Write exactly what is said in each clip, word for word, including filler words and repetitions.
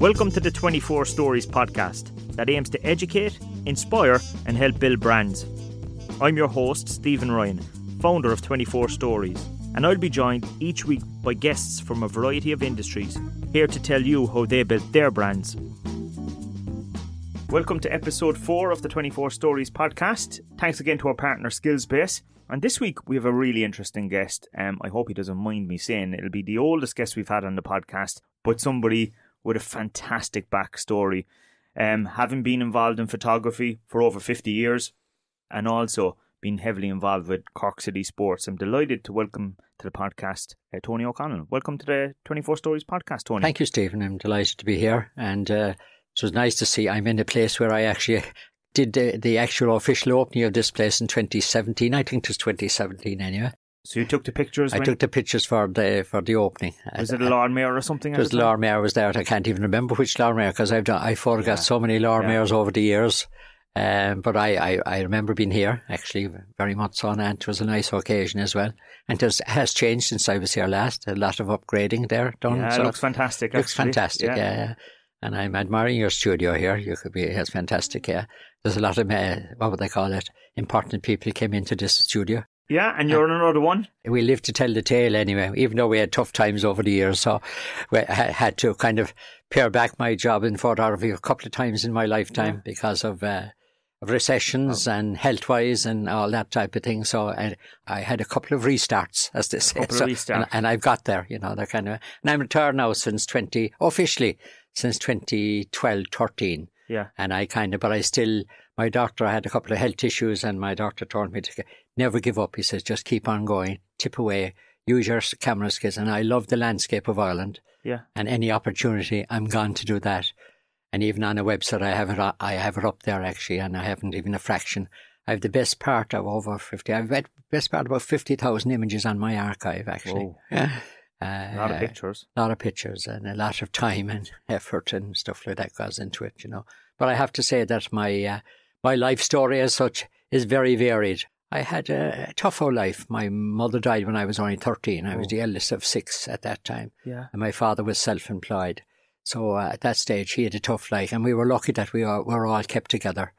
Welcome to the twenty-four Stories Podcast that aims to educate, inspire and help build brands. I'm your host, Stephen Ryan, founder of twenty-four Stories, and I'll be joined each week by guests from a variety of industries, here to tell you how they built their brands. Welcome to episode four of the twenty-four Stories Podcast. Thanks again to our partner, SkillsBase. And this week we have a really interesting guest. Um, I hope he doesn't mind me saying it'll be the oldest guest we've had on the podcast, but somebody with a fantastic backstory, um, having been involved in photography for over fifty years and also been heavily involved with Cork City Sports. I'm delighted to welcome to the podcast uh, Tony O'Connell. Welcome to the twenty-four Stories Podcast, Tony. Thank you, Stephen. I'm delighted to be here, and uh, it was nice to see I'm in a place where I actually did the, the actual official opening of this place in twenty seventeen. I think it was twenty seventeen anyway. So you took the pictures? I when? took the pictures for the for the opening. Was it a Lormayor or something? It was Lormayor was there. I can't even remember which Lormayor, because I've done, I photographed yeah. so many Lormayors yeah. over the years. Um, but I, I, I remember being here, actually, very much so, and it was a nice occasion as well. And it has changed since I was here last. A lot of upgrading there done. Yeah, so it looks fantastic. It looks fantastic, yeah. yeah. And I'm admiring your studio here. You could be, it's fantastic, yeah. There's a lot of, uh, what would they call it, important people came into this studio. Yeah, and you're uh, another one. We live to tell the tale anyway, even though we had tough times over the years. So I had to kind of pare back my job in Fort Harvey a couple of times in my lifetime yeah. because of... Uh, recessions oh. and health-wise and all that type of thing. So I, I had a couple of restarts, as they a say. So, restarts. And, and I've got there, you know, that kind of... And I'm retired now since twenty... Officially, since twenty twelve, thirteen. Yeah. And I kind of... But I still... My doctor, I had a couple of health issues, and my doctor told me to never give up. He says, just keep on going, tip away, use your camera skills. And I love the landscape of Ireland. Yeah. And any opportunity, I'm gone to do that. And even on a website, I have it. I have it up there actually, and I haven't even a fraction. I have the best part of over fifty. I've had best part about fifty thousand images on my archive actually. Whoa. Yeah, uh, a lot of pictures, a lot of pictures, and a lot of time and effort and stuff like that goes into it, you know. But I have to say that my uh, my life story as such is very varied. I had a tough old life. My mother died when I was only thirteen. I was oh. the eldest of six at that time. Yeah, and my father was self-employed. So uh, at that stage, he had a tough life, and we were lucky that we were, were all kept together.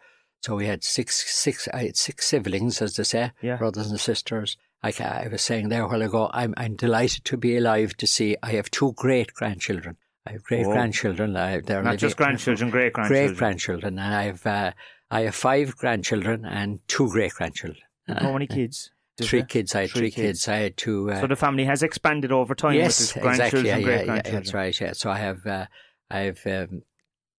So we had six, six, I had six siblings, as they say, yeah. brothers and sisters. Like I was saying there a while ago, I'm, I'm delighted to be alive to see I have two great grandchildren. I have great Whoa. grandchildren. I, they're Not just grandchildren, great grandchildren. Great grandchildren, and I have uh, I have five grandchildren and two great grandchildren. How many kids? Three kids, I had three, three kids. kids, I had two. Uh, so the family has expanded over time. Yes, with grandchildren, exactly. Yeah, yeah, yeah, that's right. Yeah, so I have, uh, I have um,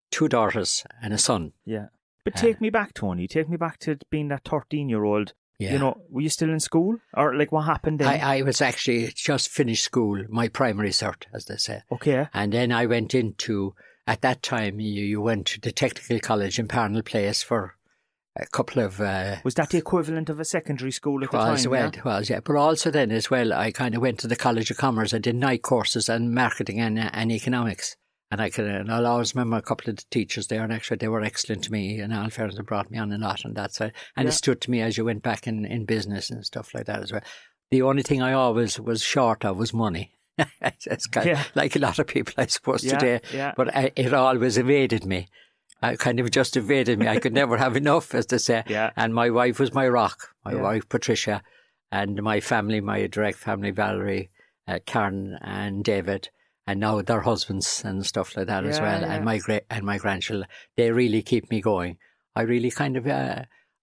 two daughters and a son. Yeah, but uh, take me back, Tony. Take me back to being that thirteen-year-old. Yeah. You know, were you still in school, or like what happened then? I, I was actually just finished school, my primary cert, as they say. Okay. And then I went into at that time you, you went to the Technical College in Parnell Place for. A couple of... Uh, was that the equivalent of a secondary school at the time? Well, yeah? It was, yeah. But also then as well, I kind of went to the College of Commerce. I did night courses and marketing and, and economics. And I can, and I'll always remember a couple of the teachers there, and actually they were excellent to me, and Al Farrison brought me on a lot on that side. And yeah. it stood to me as you went back in, in business and stuff like that as well. The only thing I always was short of was money. It's kind yeah. of, like a lot of people, I suppose, yeah, today. Yeah. But I, it always evaded me. I kind of just evaded me. I could never have enough, as they say. Yeah. And my wife was my rock. My yeah. wife, Patricia, and my family, my direct family, Valerie, uh, Karen and David, and now their husbands and stuff like that yeah, as well. Yeah. And my great and my grandchildren, they really keep me going. I really kind of, uh,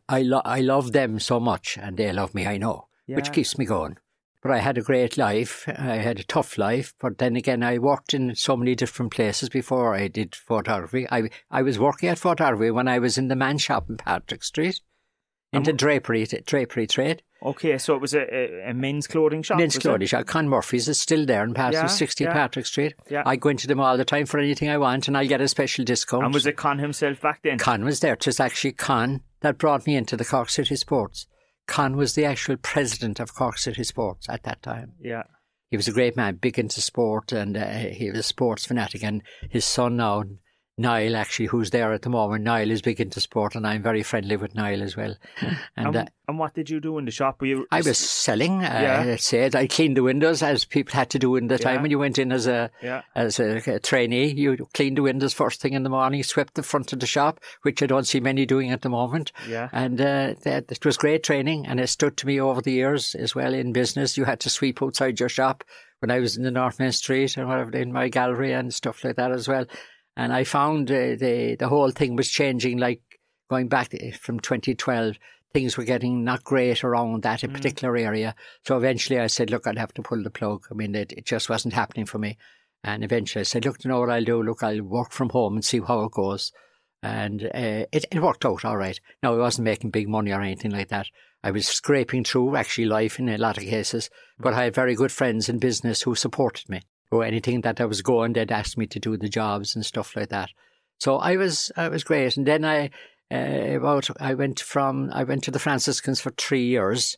I, lo- I love them so much, and they love me, I know, yeah. which keeps me going. But I had a great life. I had a tough life. But then again, I worked in so many different places before I did Fort Harvey. I, I was working at Fort Harvey when I was in the man shop in Patrick Street, in and the drapery drapery trade. Okay, so it was a, a, a men's clothing shop? Men's clothing it? shop. Con Murphy's is still there in Patrick, yeah, sixty yeah. Patrick Street. Yeah. I go into them all the time for anything I want, and I get a special discount. And was it Con himself back then? Con was there. It was actually Con that brought me into the Cork City Sports. Con was the actual president of Cork City Sports at that time. Yeah. He was a great man, big into sport, and uh, he was a sports fanatic. And his son now, Niall, actually, who's there at the moment. Niall is big into sport, and I'm very friendly with Niall as well. And and, uh, and what did you do in the shop? Were you? I was selling. Yeah. Uh, I said I cleaned the windows, as people had to do in the time yeah. when you went in as a yeah. as a, a trainee. You cleaned the windows first thing in the morning, swept the front of the shop, which I don't see many doing at the moment. Yeah. And uh, that, it was great training, and it stood to me over the years as well in business. You had to sweep outside your shop when I was in the North Main Street and whatever, in my gallery and stuff like that as well. And I found uh, the the whole thing was changing, like going back to, from twenty twelve, things were getting not great around that mm. particular area. So eventually I said, look, I'd have to pull the plug. I mean, it, it just wasn't happening for me. And eventually I said, look, you know what I'll do? Look, I'll work from home and see how it goes. And uh, it, it worked out all right. No, I wasn't making big money or anything like that. I was scraping through, actually, life in a lot of cases. But I had very good friends in business who supported me. Or anything that I was going, they'd ask me to do the jobs and stuff like that. So I was, I was great. And then I, uh, about I went from, I went to the Franciscans for three years.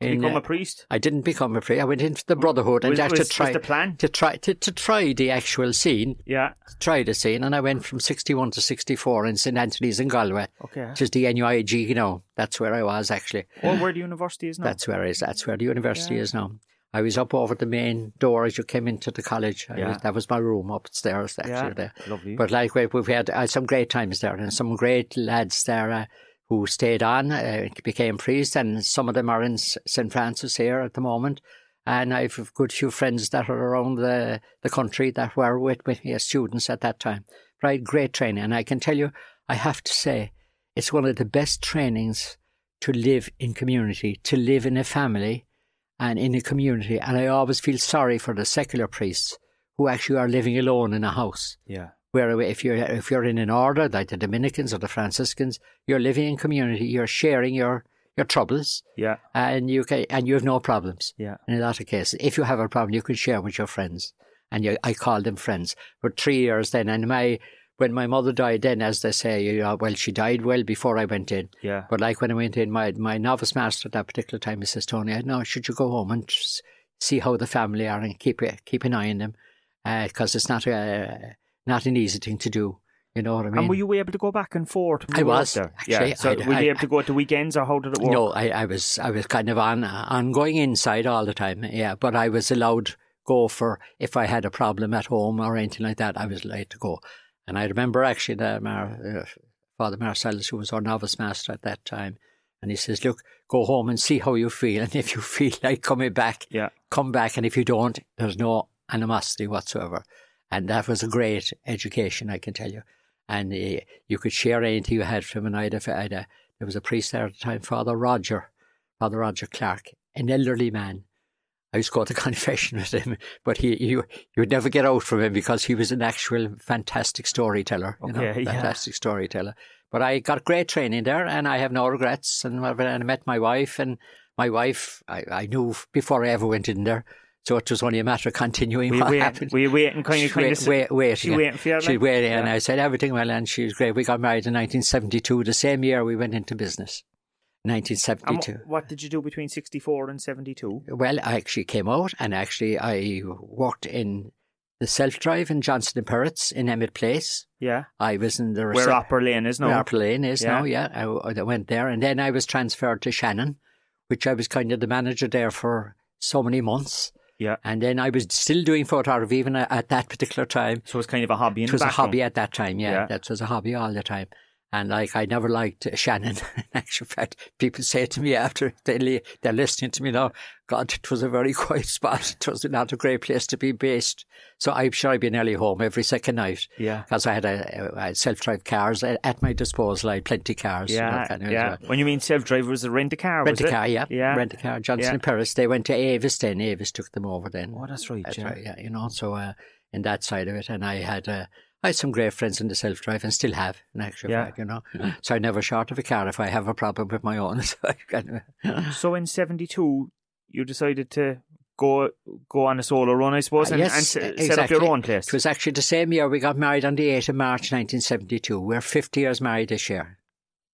Did you become uh, a priest? I didn't become a priest. I went into the Brotherhood was, and was, to try the plan? to try to, to try the actual scene. Yeah, to try the scene. And I went from sixty-one to sixty-four in Saint Anthony's in Galway. Okay, which is the N U I G. You know, that's where I was actually. Or where the university is now. That's where it is. That's where the university yeah. is now. I was up over the main door as you came into the college. I yeah. was, that was my room upstairs, actually. Yeah. There. Lovely. But like we've had uh, some great times there, and some great lads there uh, who stayed on, uh, became priests, and some of them are in Saint Francis here at the moment. And I have a good few friends that are around the, the country that were with me as students at that time. But I had great training, and I can tell you, I have to say, it's one of the best trainings to live in community, to live in a family, and in a community. And I always feel sorry for the secular priests who actually are living alone in a house. Yeah. Where if you're, if you're in an order, like the Dominicans or the Franciscans, you're living in community, you're sharing your, your troubles. Yeah. And you can, and you have no problems. Yeah. In a lot of cases. If you have a problem, you can share with your friends. And you, I call them friends. For three years then, and my... when my mother died then, as they say, you know, well, she died well before I went in. Yeah. But like when I went in, my my novice master at that particular time, he says, Tony, I know, should you go home and see how the family are and keep keep an eye on them? Because uh, it's not, a, not an easy thing to do. You know what I mean? And were you able to go back and forth? I was, there? actually. Yeah. So I'd, were you I'd, able to go at the weekends, or how did it work? No, I, I was I was kind of on, on going inside all the time, yeah. But I was allowed to go for, if I had a problem at home or anything like that, I was allowed to go. And I remember actually that Mar- uh, Father Marcellus, who was our novice master at that time, and he says, look, go home and see how you feel. And if you feel like coming back, yeah. come back. And if you don't, there's no animosity whatsoever. And that was a great education, I can tell you. And uh, you could share anything you had from an Ida. There was a priest there at the time, Father Roger, Father Roger Clark, an elderly man. I used to go to confession with him, but he you you would never get out from him because he was an actual fantastic storyteller. Okay, you know, yeah. Fantastic storyteller. But I got great training there, and I have no regrets. And I met my wife, and my wife I, I knew before I ever went in there. So it was only a matter of continuing we what wait, happened. We wait and kind of kind of wait, wait, she waiting for you. She waiting, yeah. And I said everything well, and she was great. We got married in nineteen seventy-two. The same year we went into business. nineteen seventy-two. And what did you do between sixty-four and seventy-two? Well, I actually came out, and actually I worked in the self-drive in Johnston and Perrott's in Emmett Place. Yeah. I was in the... Where rece- Upper Lane is now. Where Upper Lane is yeah. now, yeah. I, I went there, and then I was transferred to Shannon, which I was kind of the manager there for so many months. Yeah. And then I was still doing Fort Harvey even at that particular time. So it was kind of a hobby in the background. It was a hobby at that time, yeah. yeah. That was a hobby all the time. And like, I never liked Shannon. In actual fact, people say to me after they, they're listening to me now, God, it was a very quiet spot. It was not a great place to be based. So I'm sure I'd be nearly home every second night. Yeah. Because I had a, a self-drive cars at my disposal. I had plenty of cars. Yeah. Kind of yeah. Well. When you mean self-drive, was it rent a car? Rent a car, yeah. yeah. Rent a car. Johnson yeah. and Perris. They went to Avis then. Avis took them over then. Oh, that's right. That's yeah. right. Yeah. You know, so uh, in that side of it. And I had a. Uh, I had some great friends in the self-drive and still have, in actual yeah. fact, you know. Mm-hmm. So I'm never short of a car if I have a problem with my own. So, kind of so in seventy-two, you decided to go go on a solo run, I suppose, and, uh, yes, and s- exactly. set up your own place. It was actually the same year we got married on the eighth of March, nineteen seventy-two. We're fifty years married this year.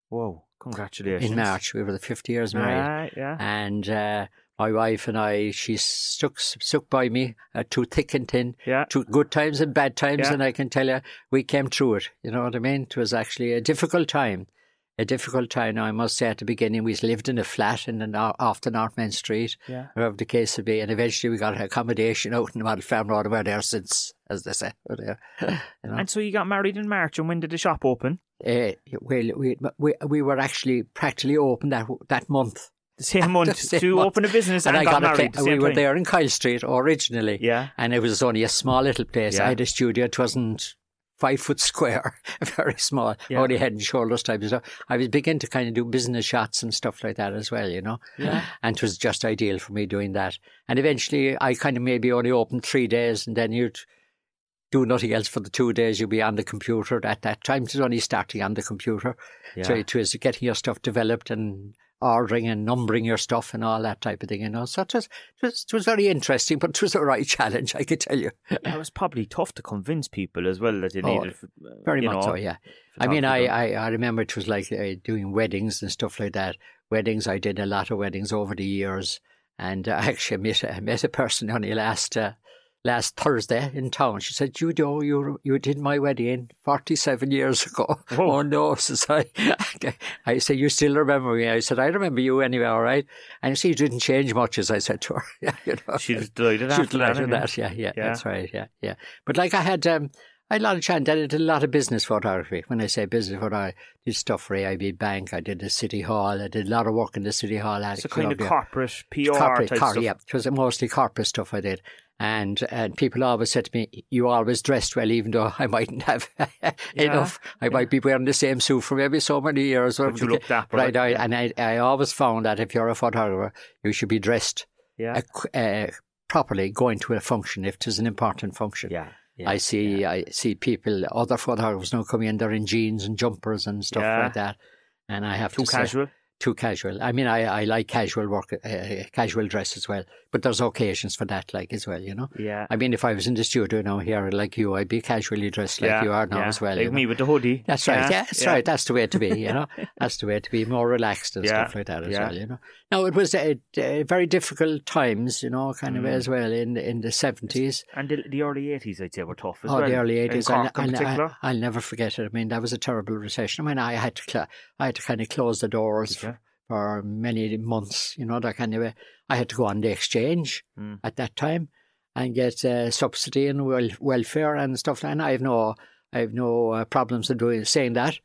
Whoa, congratulations. In March, we were the fifty years married. Uh, yeah. And... Uh, my wife and I, she stuck stuck by me uh, through thick and thin, yeah. through good times and bad times, yeah. and I can tell you, we came through it, you know what I mean? It was actually a difficult time, a difficult time. Now, I must say, at the beginning, we lived in a flat in the, off the North Main Street, yeah. wherever the case would be, and eventually we got accommodation out in the Model Farm Road, about there since, as they say. There, you know. And so you got married in March, and when did the shop open? Uh, well, we, we we were actually practically open that that month. The same month the same to month. Open a business and, and I got, got married. Pl- the we were time. There in Kyle Street originally. Yeah. And it was only a small little place. Yeah. I had a studio. It wasn't five foot square, very small. Yeah. Only head and shoulders type of stuff. I was beginning to kind of do business shots and stuff like that as well, you know. Yeah. And it was just ideal for me doing that. And eventually I kind of maybe only opened three days and then you'd do nothing else for the two days. You'll be on the computer at that time. It was only starting on the computer. Yeah. So it was getting your stuff developed and ordering and numbering your stuff and all that type of thing, you know. So it was, it was, it was very interesting, but it was a right challenge, I could tell you. It was probably tough to convince people as well that they oh, needed... Very much know, so, yeah. I mean, I, I, I remember it was like uh, doing weddings and stuff like that. Weddings, I did a lot of weddings over the years. And uh, actually, I met, I met a person only last... Uh, last Thursday in town. She said, you know, you you did my wedding forty-seven years ago. Whoa. Oh, no, says I. I said, you still remember me? I said, I remember you anyway, all right? And she didn't change much, as I said to her. You know, she was delighted after she delighted that. that. Yeah, yeah, yeah, that's right, yeah, yeah. But like I had, um, I had a lot of chance. I did a lot of business photography. When I say business photography, I did stuff for A I B Bank. I did the City Hall. I did a lot of work in the City Hall. So kind of corporate P R corporate, type cor- stuff. Yeah, it was mostly corporate stuff I did. And and people always said to me, you always dressed well, even though I mightn't have yeah, enough. I yeah. might be wearing the same suit for maybe so many years. But you look dapper. Right? I, and I, I always found that if you're a photographer, you should be dressed yeah. uh, uh, properly going to a function, if it is an important function. Yeah. Yeah, I see yeah. I see people, other photographers now coming in, they're in jeans and jumpers and stuff yeah. like that. And I have Too to say... Too casual? Too casual. I mean, I, I like casual work, uh, casual dress as well. But there's occasions for that, like, as well, you know? Yeah. I mean, if I was in the studio now here, like you, I'd be casually dressed like yeah. you are now yeah. as well. Like me know? With the hoodie. That's right. Yeah, yeah that's yeah. right. That's the way to be, you know? That's the way to be, more relaxed and yeah. stuff like that as yeah. well, you know? No, it was uh, uh, very difficult times, you know, kind mm. of as well, in, in the seventies. And the, the early eighties, I'd say, were tough as oh, well. Oh, the early eighties. Cork, I'll, I'll, I'll, I'll never forget it. I mean, that was a terrible recession. I mean, I had to, cl- I had to kind of close the doors. Okay. For many months, you know, that kind of way. I had to go on the exchange mm. at that time and get uh, subsidy and wel- welfare and stuff like that. And I have no, I have no uh, problems in doing saying that.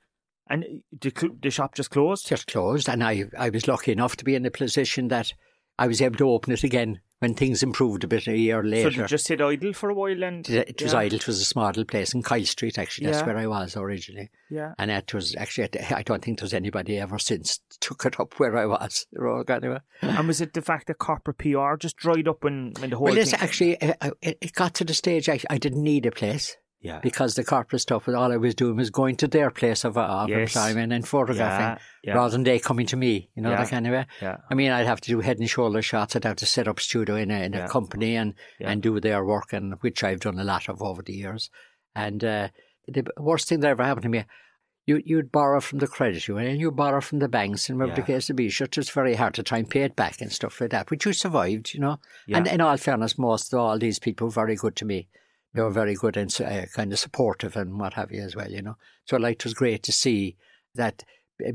And the, cl- the shop just closed? Just closed. And I, I was lucky enough to be in a position that I was able to open it again when things improved a bit a year later. So you just sit idle for a while? And It, it yeah. was idle. It was a small little place in Kyle Street, actually. That's yeah. where I was originally. Yeah. And that was, actually, I don't think there's anybody ever since took it up where I was. Anyway. And was it the fact that corporate P R just dried up when, when the whole well, thing... Well, it's actually, it, it got to the stage I, I didn't need a place. Yeah. Because the corporate stuff, all I was doing was going to their place of, of yes. employment and photographing yeah. Yeah. rather than they coming to me, you know, yeah. that kind of way. Yeah. I mean, I'd have to do head and shoulder shots. I'd have to set up studio in a, in yeah. a company and, yeah. and do their work, and which I've done a lot of over the years. And uh, the worst thing that ever happened to me, you, you'd borrow from the credit union and you borrow from the banks and whatever yeah. the case to be. Sure, it's very hard to try and pay it back and stuff like that, which you survived, you know. Yeah. And in all fairness, most of all these people were very good to me. They were very good and uh, kind of supportive and what have you as well, you know. So like, it was great to see that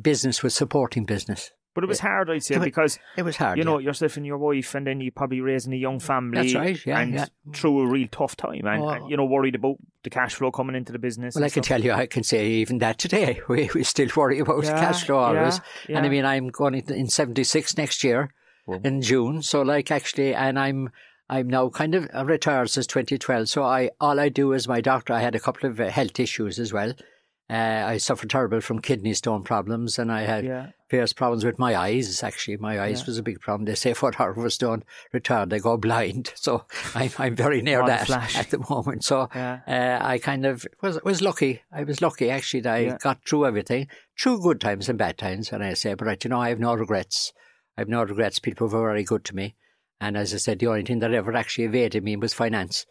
business was supporting business. But it was hard, I'd say, it because, it was hard, you know, yeah. yourself and your wife, and then you probably raising a young family. That's right, yeah. And yeah. through a real tough time and, oh. and, you know, worried about the cash flow coming into the business. Well, I can stuff. tell you, I can say even that today, we, we still worry about yeah, the cash flow always. Yeah, yeah. And I mean, I'm going in seventy-six next year well, in June. So like actually, and I'm... I'm now kind of retired since twenty twelve, so I all I do is my doctor. I had a couple of health issues as well. Uh, I suffered terrible from kidney stone problems, and I had yeah. fierce problems with my eyes. Actually, my eyes yeah. was a big problem. They say photographers don't retire; they go blind. So I'm I'm very near that flash. At the moment. So yeah. uh, I kind of was was lucky. I was lucky actually that I yeah. got through everything, through good times and bad times. And I say, but you know, I have no regrets. I have no regrets. People were very good to me. And as I said, the only thing that ever actually evaded me was finance.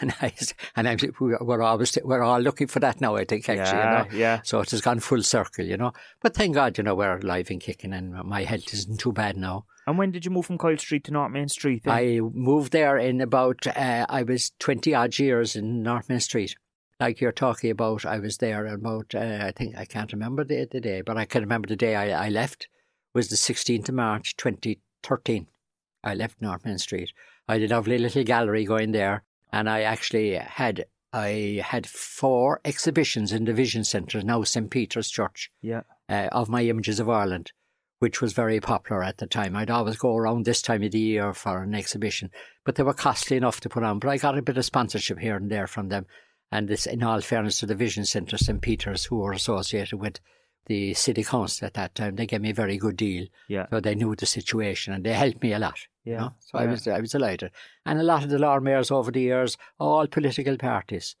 and I, and I'm, we're, always, we're all looking for that now, I think, actually. Yeah, you know? yeah. So it has gone full circle, you know. But thank God, you know, we're alive and kicking and my health isn't too bad now. And when did you move from Kyle Street to North Main Street then? I moved there in about, uh, I was twenty odd years in North Main Street. Like you're talking about, I was there about, uh, I think, I can't remember the, the day, but I can remember the day I, I left was the sixteenth of March twenty thirteen. I left North Main Street. I had a lovely little gallery going there, and I actually had I had four exhibitions in the Vision Centre, now St Peter's Church, yeah, uh, of my images of Ireland, which was very popular at the time. I'd always go around this time of the year for an exhibition, but they were costly enough to put on. But I got a bit of sponsorship here and there from them. And this, in all fairness to the Vision Centre, St Peter's, who were associated with the City Council at that time, they gave me a very good deal. Yeah. So they knew the situation and they helped me a lot. Yeah. You know? So yeah. I was I was delighted. And a lot of the Lord Mayors over the years, all political parties,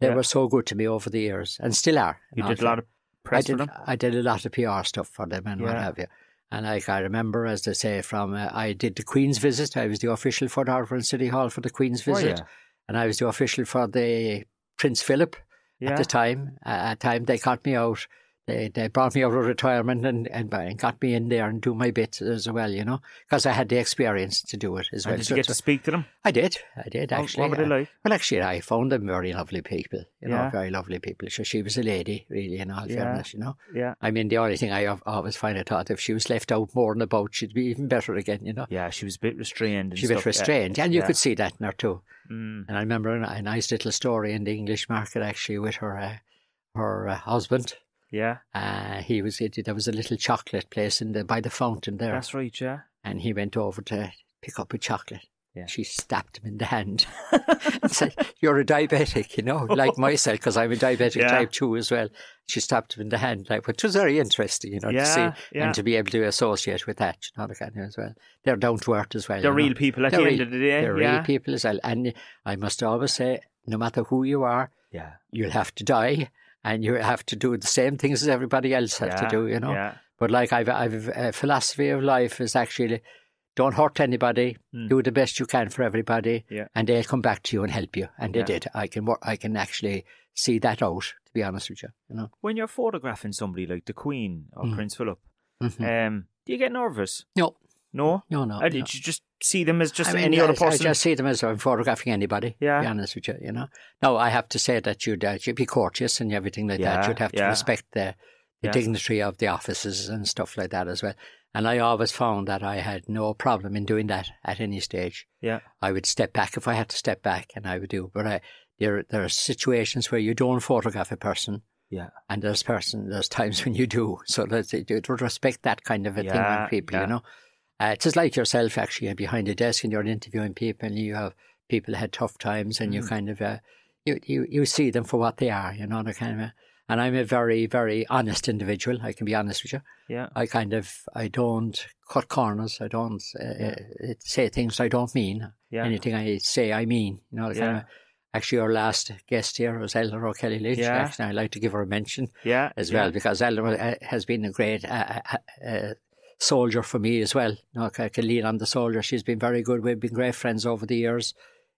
they yeah. were so good to me over the years and still are. You did a lot of press I for did, them? I did a lot of P R stuff for them and yeah. what have you. And like I remember, as they say, from uh, I did the Queen's visit. I was the official photographer in City Hall for the Queen's visit. Oh, yeah. And I was the official for the Prince Philip yeah. at the time. Uh, at the time they got me out. They they brought me out of retirement and, and, and got me in there and do my bit as well, you know, because I had the experience to do it as and well. Did you get so, to speak to them? I did. I did, actually. Oh, what were they like? Uh, well, actually, I found them very lovely people, you yeah. know, very lovely people. So she was a lady, really, in all yeah. fairness, you know. Yeah. I mean, the only thing I always find I thought, if she was left out more than about, she'd be even better again, you know. Yeah, she was a bit restrained. And she was a bit restrained, yeah. and you yeah. could see that in her too. Mm. And I remember a nice little story in the English market, actually, with her, uh, her uh, husband. Yeah. Uh, he was. It, there was a little chocolate place in the by the fountain there. That's right, yeah. And he went over to pick up a chocolate. Yeah. She stabbed him in the hand and said, "You're a diabetic, you know, like myself, because I'm a diabetic yeah. type two as well." She stabbed him in the hand, like, which was very interesting, you know, yeah, to see yeah. and to be able to associate with that, you know, kind of as well. They're down to earth as well. They're real know? people at they're the real, end of the day. They're yeah. real people as well. And I must always say, no matter who you are, yeah. you'll have to die. And you have to do the same things as everybody else has yeah, to do, you know. Yeah. But like I've, I've a philosophy of life is actually don't hurt anybody, mm. do the best you can for everybody, yeah. and they'll come back to you and help you. And they yeah. did. I can work, I can actually see that out, to be honest with you. You know, when you're photographing somebody like the Queen or mm. Prince Philip, mm-hmm. um, do you get nervous? No. No? No, no. Or did no. you just see them as just I mean, any I, other person? I just see them as I'm photographing anybody, yeah. to be honest with you, you know. No, I have to say that you'd, uh, you'd be courteous and everything like yeah, that. You'd have yeah. to respect the, the yeah. dignity of the offices and stuff like that as well. And I always found that I had no problem in doing that at any stage. Yeah, I would step back if I had to step back, and I would do. But I, there, there are situations where you don't photograph a person. Yeah, and there's person, there's times when you do. So let's to respect that kind of a yeah, thing with people, yeah. you know. Uh, it's just like yourself, actually, behind a desk and you're interviewing people and you have people who had tough times and mm. you kind of, uh, you, you you see them for what they are, you know, kind of, uh, and I'm a very, very honest individual. I can be honest with you. Yeah. I kind of, I don't cut corners. I don't uh, yeah. uh, say things I don't mean. Yeah. Anything I say, I mean, you know, kind yeah. of. Uh, Actually, our last guest here was Eleanor O'Kelly Lynch. Yeah. Actually, I'd like to give her a mention yeah. as well yeah. because Eleanor has been a great uh, uh, uh, soldier for me as well. No, I can lean on the soldier. She's been very good. We've been great friends over the years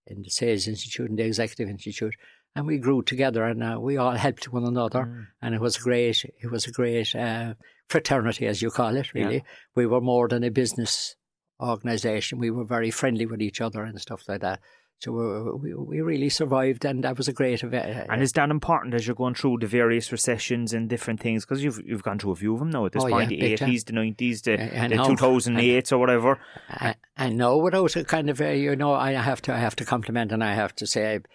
in the Sales Institute and the Executive Institute, and we grew together and uh, we all helped one another. Mm. And it was great. It was a great uh, fraternity, as you call it. Really, yeah. we were more than a business organisation. We were very friendly with each other and stuff like that. So we we really survived, and that was a great event. And is that important as you're going through the various recessions and different things? Because you've you've gone through a few of them now at this oh, point, yeah, the eighties, the nineties, the, the two thousand eight or whatever. And, and now, without a kind of, uh, you know, I have to I have to compliment, and I have to say, I've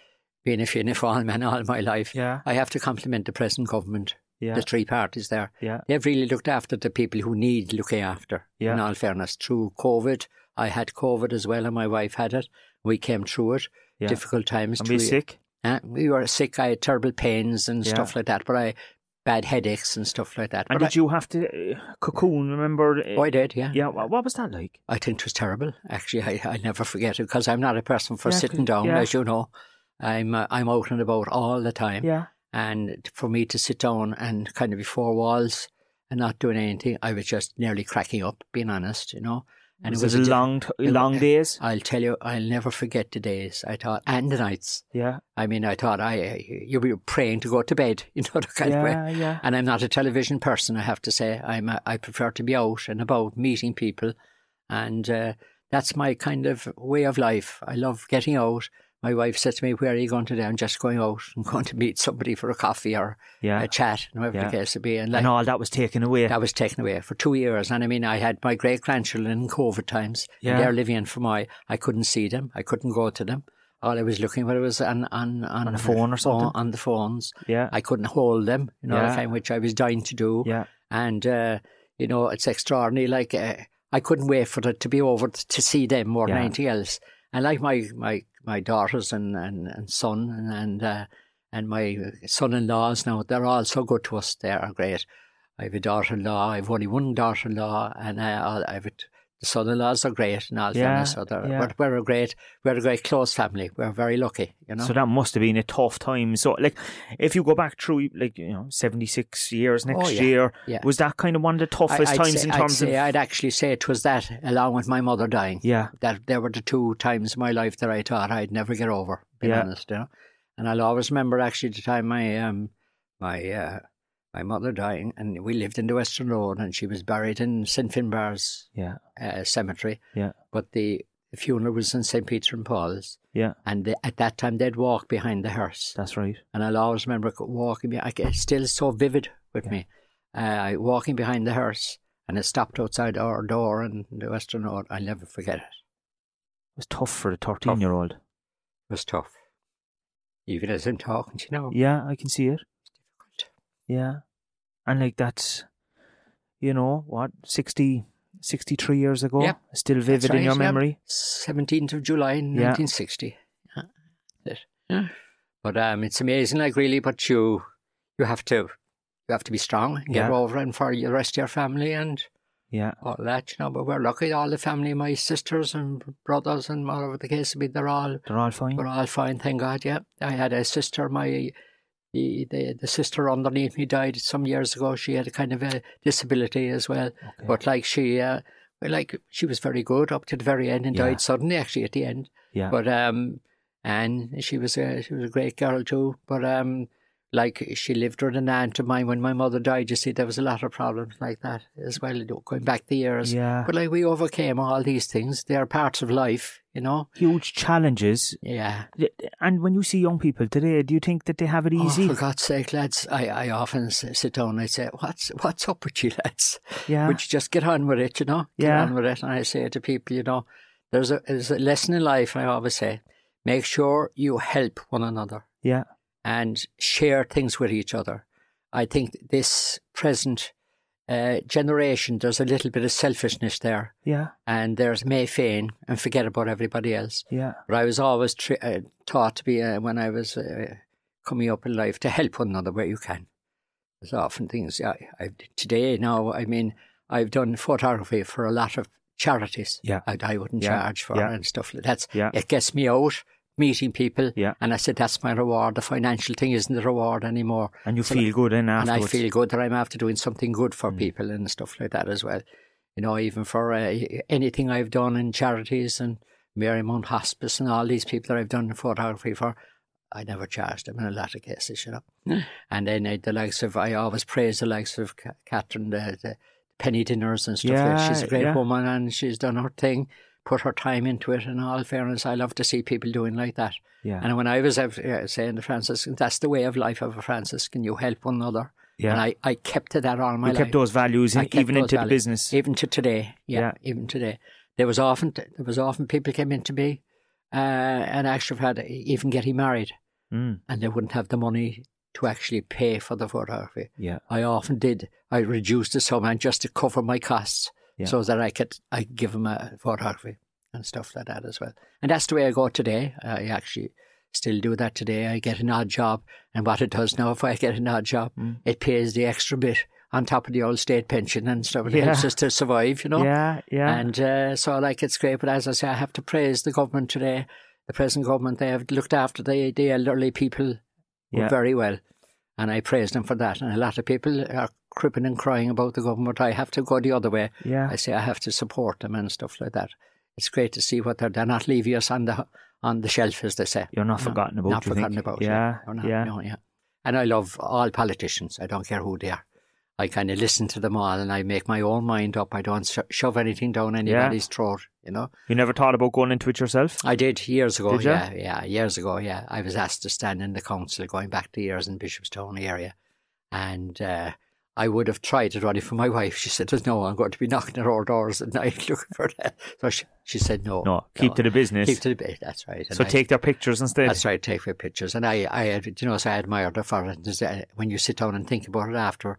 been a Fianna Fáil man all my life. Yeah. I have to compliment the present government, yeah. the three parties there. Yeah. They've really looked after the people who need looking after, yeah. in all fairness, through COVID. I had COVID as well, and my wife had it. We came through it, yeah. difficult times. And we were sick? Uh, we were sick. I had terrible pains and yeah. stuff like that, but I bad headaches and stuff like that. And but did I, you have to uh, cocoon, remember? Uh, I did, yeah. Yeah. What was that like? I think it was terrible. Actually, I, I never forget it because I'm not a person for yeah, sitting down, yeah. as you know. I'm uh, I'm out and about all the time. Yeah. And for me to sit down and kind of be four walls and not doing anything, I was just nearly cracking up, being honest, you know. And was it was it a long, t- long days? I'll tell you, I'll never forget the days. I thought, and the nights. Yeah. I mean, I thought, I you were praying to go to bed, you know, that kind yeah, of way. Yeah. And I'm not a television person, I have to say. I'm, a, I prefer to be out and about meeting people, And uh, that's my kind of way of life. I love getting out. My wife said to me, where are you going today? I'm just going out. I'm going to meet somebody for a coffee or yeah. a chat, whatever yeah. the case would be. And, like, and all that was taken away. That was taken away for two years. And I mean, I had my great-grandchildren in COVID times. Yeah. And they're living in Fermoy. I couldn't see them. I couldn't go to them. All I was looking for was on on, on, on the phone or something. On the phones. Yeah. I couldn't hold them, you know, yeah. the kind which I was dying to do. Yeah. And, uh, you know, it's extraordinary. Like, uh, I couldn't wait for it to be over to see them more yeah. than anything else. And like my... my my daughters and, and, and son and and, uh, and my son-in-laws now, they're all so good to us. They are great. I have a daughter-in-law. I have only one daughter-in-law, and I, I have a, the son-in-laws are great and all yeah, so yeah. But we're a great, we're a great close family. We're very lucky, you know. So that must have been a tough time. So, like, if you go back through, like, you know, seventy-six years next oh, yeah, year, yeah. was that kind of one of the toughest I, times say, in terms I'd say, of? I'd actually say it was that, along with my mother dying. Yeah, that there were the two times in my life that I thought I'd never get over. Being yeah. honest, you know. And I'll always remember actually the time my um my uh, my mother dying, and we lived in the Western Road, and she was buried in Saint Finbarr's yeah. uh, cemetery. Yeah. But the funeral was in Saint Peter and Paul's. Yeah. And they, at that time, they'd walk behind the hearse. That's right. And I'll always remember walking, I, it's still so vivid with yeah. me, uh, walking behind the hearse, and it stopped outside our door in the Western Road. I'll never forget it. It was tough for a thirteen-year-old. It was tough. Even as I'm talking to you now. Yeah, I can see it. Yeah. And, like, that's, you know, what, sixty, sixty-three years ago? Yep. Still vivid right, in your memory? Yep. seventeenth of July, yeah. nineteen sixty. Yeah. But um, it's amazing, like, really, but you you have to you have to be strong and yeah. get over and for the rest of your family and yeah. all that, you know. But we're lucky, all the family, my sisters and brothers and whatever the case be, they're all... They're all fine? They're all fine, thank God, yeah. I had a sister, my... The, the the sister underneath me died some years ago. She had a kind of a disability as well. Okay. But like she uh, like she was very good up to the very end and yeah. died suddenly actually at the end. Yeah. But um and she was a, she was a great girl too. But um like she lived with an aunt of mine when my mother died. You see, there was a lot of problems like that as well going back the years. Yeah. But like we overcame all these things. They are parts of life, you know. Huge challenges. Yeah. And when you see young people today, do you think that they have it easy? Oh, for God's sake, lads! I, I often sit down and I say, "What's what's up with you, lads? Yeah. Would you just get on with it, you know? Get yeah. on with it." And I say to people, you know, there's a there's a lesson in life. I always say, make sure you help one another. Yeah. And share things with each other. I think this present uh, generation, there's a little bit of selfishness there. Yeah. And there's Mayfain and forget about everybody else. Yeah. But I was always tra- uh, taught to be, uh, when I was uh, coming up in life, to help one another where you can. There's often things, I, I, today now, I mean, I've done photography for a lot of charities. Yeah. I, I wouldn't yeah. charge for yeah. and stuff like that. Yeah. It gets me out. Meeting people, yeah. and I said, that's my reward. The financial thing isn't the reward anymore. And you so feel like, good in afterwards. And I feel good that I'm after doing something good for mm. people and stuff like that as well. You know, even for uh, anything I've done in charities and Marymount Hospice and all these people that I've done in photography for, I never charged them in a lot of cases, you know. Mm. And then uh, the likes of, I always praise the likes of C- Catherine, the, the penny dinners and stuff yeah, like that. She's a great yeah. woman and she's done her thing. Put her time into it, and in all fairness, I love to see people doing like that. Yeah. And when I was uh, saying the Franciscan, that's the way of life of a Franciscan, you help one another. Yeah. And I, I kept to that all my you life. You kept those values in, kept even those into values, the business. Even to today. Yeah, yeah. Even today. There was often there was often people came in to me uh, and actually had even getting married mm. and they wouldn't have the money to actually pay for the photography. Yeah. I often did. I reduced the sum and just to cover my costs. Yeah. So that I could I give them a photography and stuff like that as well. And that's the way I go today. I actually still do that today. I get an odd job. And what it does now, if I get an odd job, mm. it pays the extra bit on top of the old state pension and stuff. It yeah. helps us to survive, you know. Yeah, yeah. And uh, so, like, it's great. But as I say, I have to praise the government today, the present government. They have looked after the, the elderly people yeah. very well. And I praise them for that. And a lot of people are cripping and crying about the government. I have to go the other way. Yeah. I say I have to support them and stuff like that. It's great to see what they're they're not leaving us on the on the shelf, as they say. You're not no, forgotten about. Not you forgotten think? About. Yeah. Yeah. Not, yeah. No, yeah. And I love all politicians. I don't care who they are. I kind of listen to them all and I make my own mind up. I don't sho- shove anything down anybody's yeah. throat, you know. You never thought about going into it yourself? I did years ago, did yeah, yeah, years ago, yeah. I was asked to stand in the council going back to years in Bishopstown area, and uh, I would have tried it only for my wife. She said, no, I'm going to be knocking at our doors at night looking for that. So she, she said, no. No, keep no, to the business. Keep to the business, that's right. And so I, take their pictures instead. That's right, take their pictures. And I, I, you know, so I admired her for it. When you sit down and think about it after,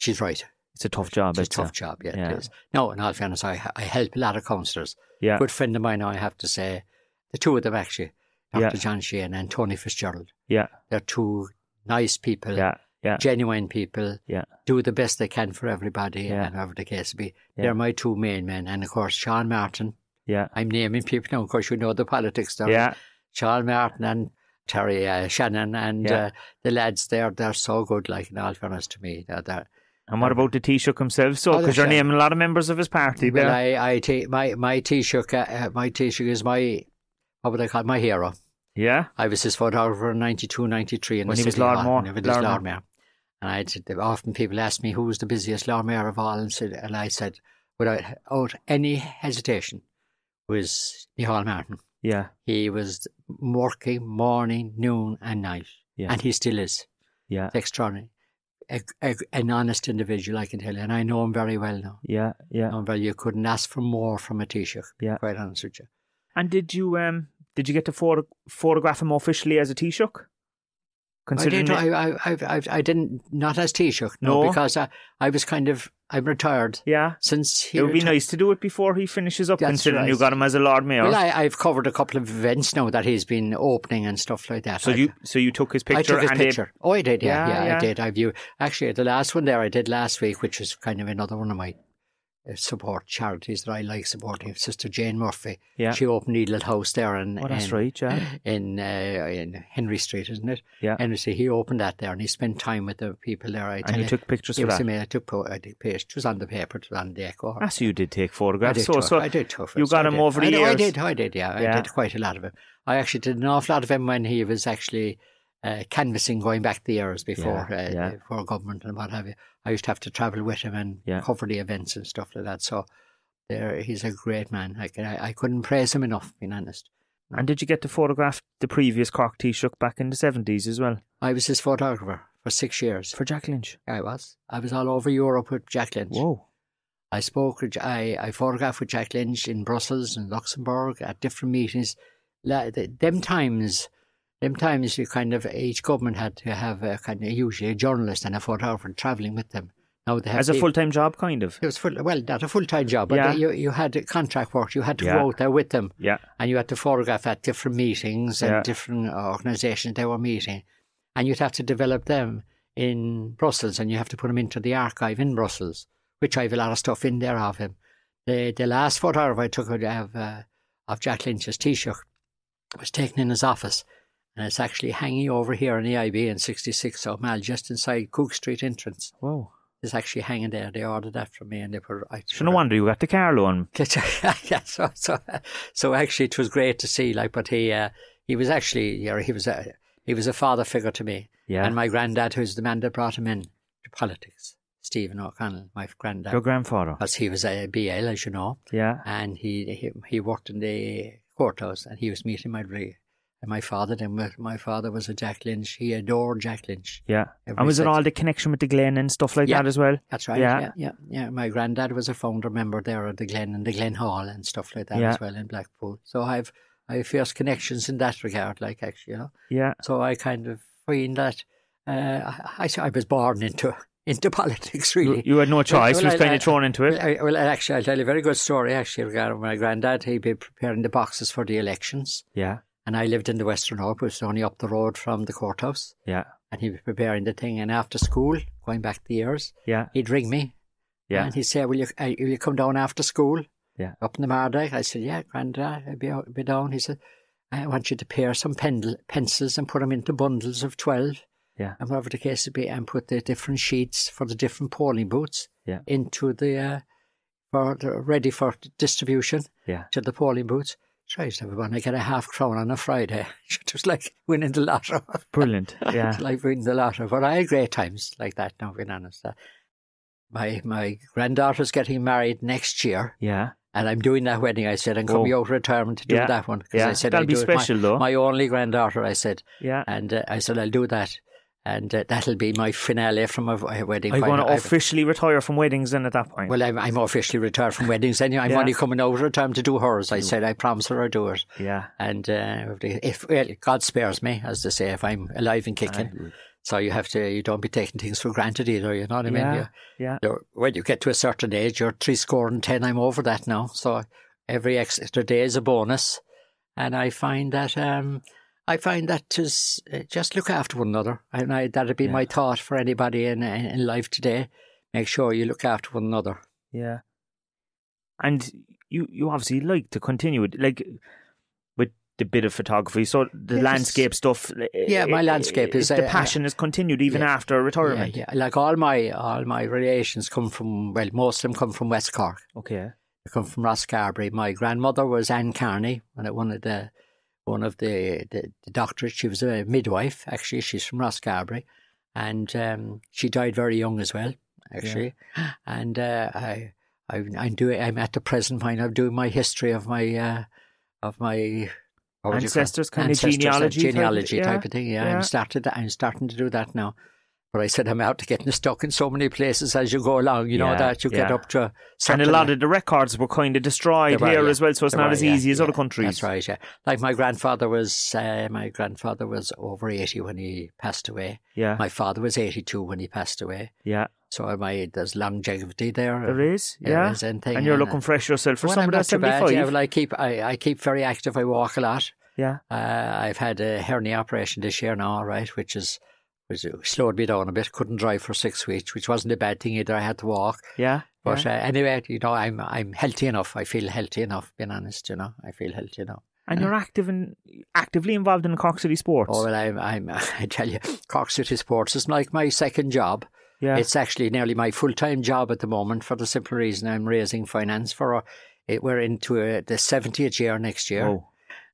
she's right. It's a tough job. It's, it's a tough a, job, yeah, yeah, it is. No, in all fairness, I, I help a lot of councillors. Yeah. Good friend of mine, I have to say, the two of them actually, Doctor Yeah. John Sheehan and Tony Fitzgerald. Yeah. They're two nice people. Yeah. Yeah. Genuine people, yeah. do the best they can for everybody, yeah. and whatever the case be. Yeah. They're my two main men. And of course, Sean Martin. Yeah. I'm naming people now, of course, you know the politics there. Yeah. Sean Martin and Terry uh, Shannon and yeah. uh, the lads there, they're so good, like, in all fairness to me. They're, they're, and what um, about the Taoiseach himself? So, because oh, you're Sean. naming a lot of members of his party well, there. I, I t- my, my Taoiseach uh, my Taoiseach is my, what would I call it, my hero. Yeah. I was his photographer in ninety-two, ninety-three in when the City Hall. When he was Lord Mayor. And I said, often people ask me, who was the busiest Lord Mayor of all? And, said, and I said, without, without any hesitation, was Niall Martin. Yeah. He was working morning, noon and night. Yeah. And he still is. Yeah. It's extraordinary. A, a, an honest individual, I can tell you. And I know him very well now. Yeah, yeah. Know him very, you couldn't ask for more from a Taoiseach. Yeah. Quite honest with you. And did you, um, did you get to photo- photograph him officially as a Taoiseach? I didn't, I, I, I, I didn't, not as Taoiseach, no, no, because I, I was kind of, I'm retired. Yeah. Since he It would reti- be nice to do it before he finishes up, that's considering right. you got him as a Lord Mayor. Well, I, I've covered a couple of events now that he's been opening and stuff like that. So I've, you so you took his picture? I took his and picture. It, oh, I did, yeah, yeah, yeah, yeah. I did. I view, actually, the last one there I did last week, which was kind of another one of my support charities that I like supporting. Sister Jane Murphy. Yeah. She opened Needlet House there in, oh, that's in, right, yeah. in, uh, in Henry Street, isn't it? Yeah. Henry Street. He opened that there and he spent time with the people there. I and you, you took pictures of that? Amazing. I took I did pictures. It was on the paper, it was on the Echo. Ah, so you did take photographs. I did, so, so I did tough. You got him over the years. I did, I did, yeah. yeah. I did quite a lot of him. I actually did an awful lot of him when he was actually uh, canvassing going back the years before, yeah, uh, yeah. before government and what have you. I used to have to travel with him and yeah. cover the events and stuff like that. So there, he's a great man. I, can, I, I couldn't praise him enough, being honest. And did you get to photograph the previous Cork Taoiseach back in the seventies as well? I was his photographer for six years. For Jack Lynch? I was. I was all over Europe with Jack Lynch. Whoa. I spoke, I, I photographed with Jack Lynch in Brussels and Luxembourg at different meetings. Them times... Them times you kind of, each government had to have a kind of, usually a journalist and a photographer travelling with them. Now they have As a full-time job, kind of? It was full, well, not a full-time job, but yeah. you, you had contract work. You had to yeah. go out there with them. Yeah. And you had to photograph at different meetings and yeah. different organisations they were meeting. And you'd have to develop them in Brussels and you have to put them into the archive in Brussels, which I have a lot of stuff in there of him. The, the last photograph I took of, uh, of Jack Lynch's Taoiseach was taken in his office. And it's actually hanging over here in A I B in sixty-six South Mall, just inside Cook Street entrance. Whoa. It's actually hanging there. They ordered that from me and they put it. So no wonder you got the car loan. yeah, so, so, so actually it was great to see. Like, but he uh, he was actually, you know, he was a, he was a father figure to me. Yeah. And my granddad, who's the man that brought him in to politics, Stephen O'Connell, my granddad. Your grandfather. Because he was a B L, as you know. Yeah. And he he, he worked in the courthouse and he was meeting my brother. And my father then, my father was a Jack Lynch. He adored Jack Lynch. Yeah. And was it all the connection with the Glen and stuff like yeah, that as well? That's right. Yeah. yeah. Yeah. Yeah. My granddad was a founder member there at the Glen and the Glen Hall and stuff like that yeah. as well in Blackpool. So I've, I have fierce connections in that regard, like actually, you know. Yeah. So I kind of find that, uh, I, I was born into into politics really. You, you had no choice. Well, you was kind I, of thrown into it. I, well, actually, I'll tell you a very good story actually regarding my granddad. He'd be preparing the boxes for the elections. Yeah. And I lived in the Western Road, which was only up the road from the courthouse. Yeah. And he was preparing the thing. And after school, going back the years, yeah. he'd ring me. Yeah. And he'd say, will you uh, will you come down after school? Yeah. Up in the Mardyke. I said, yeah, Grandad, I'll be, out, be down. He said, I want you to pair some pendle, pencils and put them into bundles of twelve. Yeah. And whatever the case would be, and put the different sheets for the different polling booths yeah. into the, uh, for the, ready for distribution yeah. to the polling booths. Christ, everyone, I get a half crown on a Friday. It was like winning the lotto. Brilliant, yeah. It's like winning the lotto. But I had great times like that, now being honest. my my granddaughter's getting married next year. Yeah. And I'm doing that wedding, I said, and coming oh. out of retirement to do yeah. that one. Because yeah. I said, that'll I'll be do special, it. My, though. My only granddaughter, I said. Yeah. And uh, I said, I'll do that. And uh, that'll be my finale from my wedding. Are you going to officially I've, retire from weddings then at that point? Well, I'm, I'm officially retired from weddings anyway. I'm yeah. only coming over at time to do hers. I mm. said, I promise her I'll do it. Yeah. And uh, if well, God spares me, as they say, if I'm alive and kicking. Right. So you have to, you don't be taking things for granted either, you know what I mean? Yeah. You, yeah. You're, when you get to a certain age, you're three score and ten. I'm over that now. So every extra day is a bonus. And I find that... Um, I find that to just look after one another. And I, that'd be yeah. my thought for anybody in, in in life today. Make sure you look after one another. Yeah. And you, you obviously like to continue it, like with the bit of photography. So the yes. landscape stuff. Yeah, it, my landscape is... The uh, passion has uh, continued even yeah, after retirement. Yeah, yeah, like all my all my relations come from, well, most of them come from West Cork. Okay. They come from Rosscarbery. My grandmother was Anne Carney, and one of the... one of the, the, the doctors, she was a midwife, actually, she's from Rosscarbery, and um, she died very young as well, actually, yeah. and uh, I, I, I'm doing, I'm at the present point, I'm doing my history of my, uh, of my ancestors, kind ancestors, of genealogy, genealogy type, yeah. type of thing, yeah, yeah. I'm, started, I'm starting to do that now, but I said I'm out to getting stuck in so many places as you go along, you yeah, know, that you yeah. get up to... And a lot of the records were kind of destroyed were, here yeah. as well, so it's there not were, as yeah, easy as yeah, other countries. That's right, yeah. Like my grandfather was, uh, my grandfather was over eighty when he passed away. Yeah. My father was eighty-two when he passed away. Yeah. So my, there's longevity there. There is, yeah. Is anything, and you're and, looking fresh yourself for well, somebody that's seventy-five. Yeah, well, I keep, I, I keep very active. I walk a lot. Yeah. Uh, I've had a hernia operation this year now, right, which is... Which slowed me down a bit. Couldn't drive for six weeks, which wasn't a bad thing either. I had to walk. Yeah. But yeah. Uh, anyway, you know, I'm I'm healthy enough. I feel healthy enough. Being honest, you know, I feel healthy enough. And uh, you're active and actively involved in Cork City Sports. Oh well, I'm I'm I tell you, Cork City Sports is like my second job. Yeah. It's actually nearly my full time job at the moment for the simple reason I'm raising finance for. A, it, we're into a, the seventieth year next year. Oh.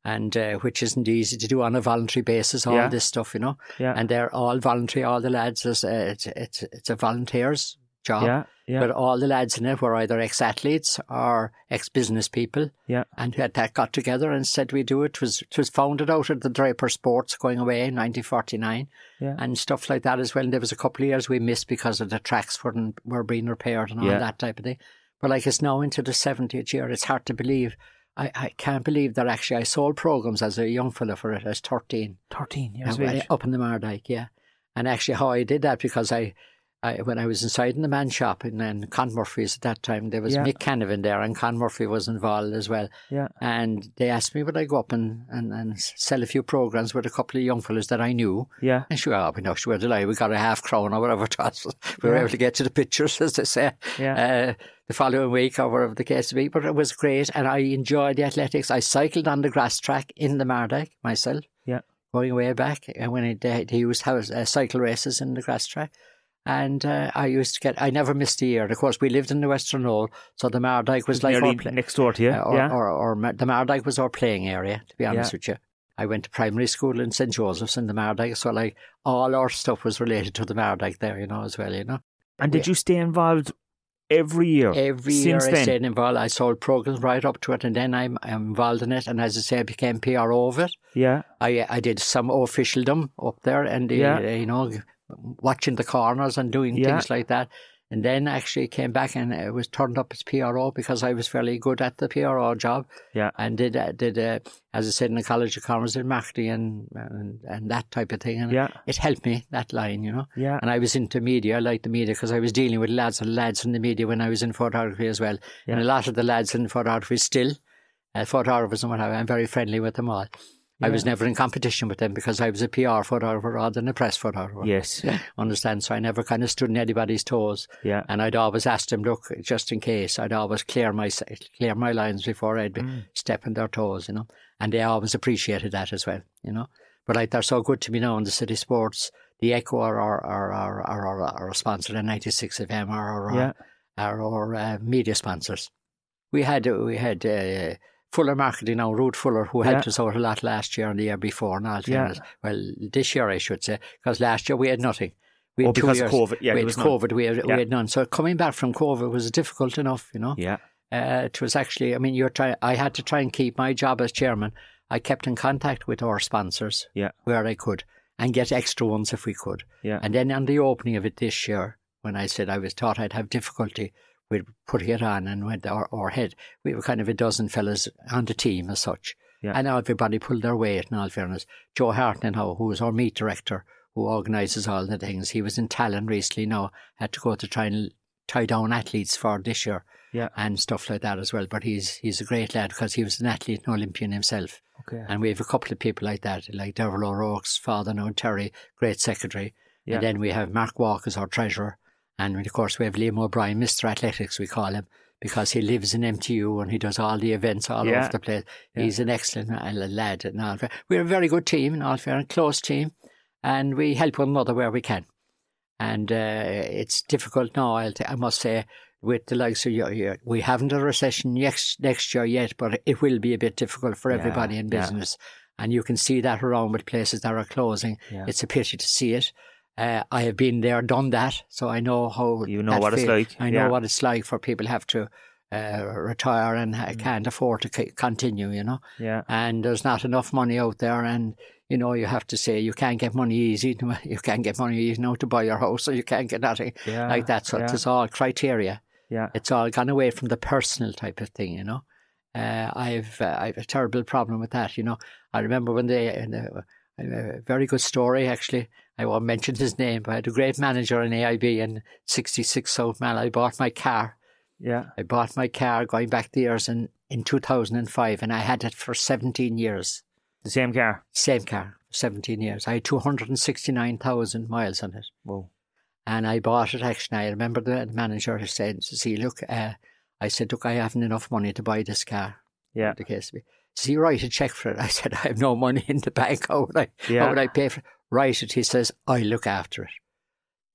And uh, which isn't easy to do on a voluntary basis, all yeah. this stuff, you know. Yeah. And they're all voluntary, all the lads. Is, uh, it's, it's, it's a volunteer's job. Yeah. Yeah. But all the lads in it were either ex-athletes or ex-business people. Yeah. And that got together and said we do it. It was, it was founded out at the Draper Sports going away in nineteen forty-nine yeah. and stuff like that as well. And there was a couple of years we missed because of the tracks weren't, were being repaired and all yeah. that type of thing. But like it's now into the seventieth year, it's hard to believe. I, I can't believe that actually I sold programmes as a young fella for it. I was thirteen. thirteen years old. Up in the Mardyke, yeah. And actually how I did that, because I, I when I was inside in the man shop in, in Con Murphy's at that time, there was yeah. Mick Canavan there, and Con Murphy was involved as well. Yeah. And they asked me would I go up and, and, and sell a few programmes with a couple of young fellas that I knew. Yeah. And she went, oh, we know, she went, we got a half crown or whatever it was. We were yeah. able to get to the pictures, as they say. Yeah. Uh, the following week or whatever the case may be, but it was great and I enjoyed the athletics. I cycled on the grass track in the Mardyke myself, yeah, going way back, and when it, they, they used house, uh, cycle races in the grass track, and uh, I used to get, I never missed a year. And of course we lived in the Western Road, so the Mardyke was like our, next door to you, uh, or, yeah. or, or, or the Mardyke was our playing area, to be honest yeah. with you. I went to primary school in St Joseph's in the Mardyke, so like all our stuff was related to the Mardyke there, you know, as well, you know. And we, did you stay involved every year? Every year I stayed involved. I sold programs right up to it, and then I'm, I'm involved in it. And as I say, I became P R O of it. Yeah. I I did some officialdom up there, and yeah. uh, you know, watching the corners and doing yeah. things like that. And then actually came back and it was turned up as P R O because I was fairly good at the P R O job. Yeah. And did uh, did uh, as I said in the College of Commerce, did marketing and, and and that type of thing. And yeah. it helped me, that line, you know. Yeah. And I was into media. I liked the media because I was dealing with lads and lads in the media when I was in photography as well. Yeah. And a lot of the lads in photography still, uh, photographers and what have you, I'm very friendly with them all. Yeah. I was never in competition with them because I was a P R photographer rather than a press photographer. Yes. Understand? So I never kind of stood on anybody's toes. Yeah. And I'd always ask them, look, just in case, I'd always clear my clear my lines before I'd mm. step on their toes, you know. And they always appreciated that as well, you know. But like they're so good to me now in the City Sports. The Echo are our are, are, are, are, are, are sponsor, and ninety-six F M are our, yeah. are our uh, media sponsors. We had, we had... Uh, Fuller Marketing now, Rude Fuller, who helped yeah. us out a lot last year and the year before, and all yeah. well, this year I should say, because last year we had nothing. We had oh, because of COVID. Yeah, we had COVID. We had, yeah. we had none. So coming back from COVID was difficult enough, you know. Yeah. Uh, it was actually, I mean, you're trying. I had to try and keep my job as chairman. I kept in contact with our sponsors yeah. where I could and get extra ones if we could. Yeah. And then on the opening of it this year, when I said I was thought I'd have difficulty with putting it on and with our, our head, we were kind of a dozen fellas on the team as such. Yeah. And now everybody pulled their weight, in all fairness. Joe Hartnell, who was our meet director, who organises all the things. He was in Tallinn recently now, had to go to try and tie down athletes for this year yeah. and stuff like that as well. But he's he's a great lad because he was an athlete and Olympian himself. Okay. And we have a couple of people like that, like Derval O'Rourke's father now, Terry, great secretary. Yeah. And then we have Mark Walk as our treasurer. And of course we have Liam O'Brien, Mister Athletics we call him, because he lives in M T U and he does all the events all yeah. over the place. Yeah. He's an excellent lad. In all fair. We're a very good team, in all fair, and close team. And we help one another where we can. And uh, it's difficult now, I'll t- I must say, with the likes of your, your, we haven't a recession next, next year yet, but it will be a bit difficult for everybody yeah, in business. Yeah. And you can see that around with places that are closing. Yeah. It's a pity to see it. Uh, I have been there, done that, so I know how... You know what feel. It's like. I know yeah. what it's like for people have to uh, retire and mm. can't afford to c- continue, you know. Yeah. And there's not enough money out there and... You know, you have to say you can't get money easy. You can't get money easy now to buy your house, or you can't get nothing yeah, like that. So yeah. it's all criteria. Yeah, it's all gone away from the personal type of thing. You know, uh, I've uh, I've a terrible problem with that. You know, I remember when they uh, a very good story actually. I won't mention his name, but I had a great manager in A I B in sixty-six South Mall. I bought my car. Yeah, I bought my car going back the years in in two thousand and five, and I had it for seventeen years. The same car? Same car, seventeen years. I had two hundred sixty-nine thousand miles on it. Whoa. And I bought it, actually. I remember the manager said, see, look, uh, I said, look, I haven't enough money to buy this car. Yeah. The case of me. So you write a check for it. I said, I have no money in the bank. How would I, yeah. how would I pay for it? Write it. He says, I look after it.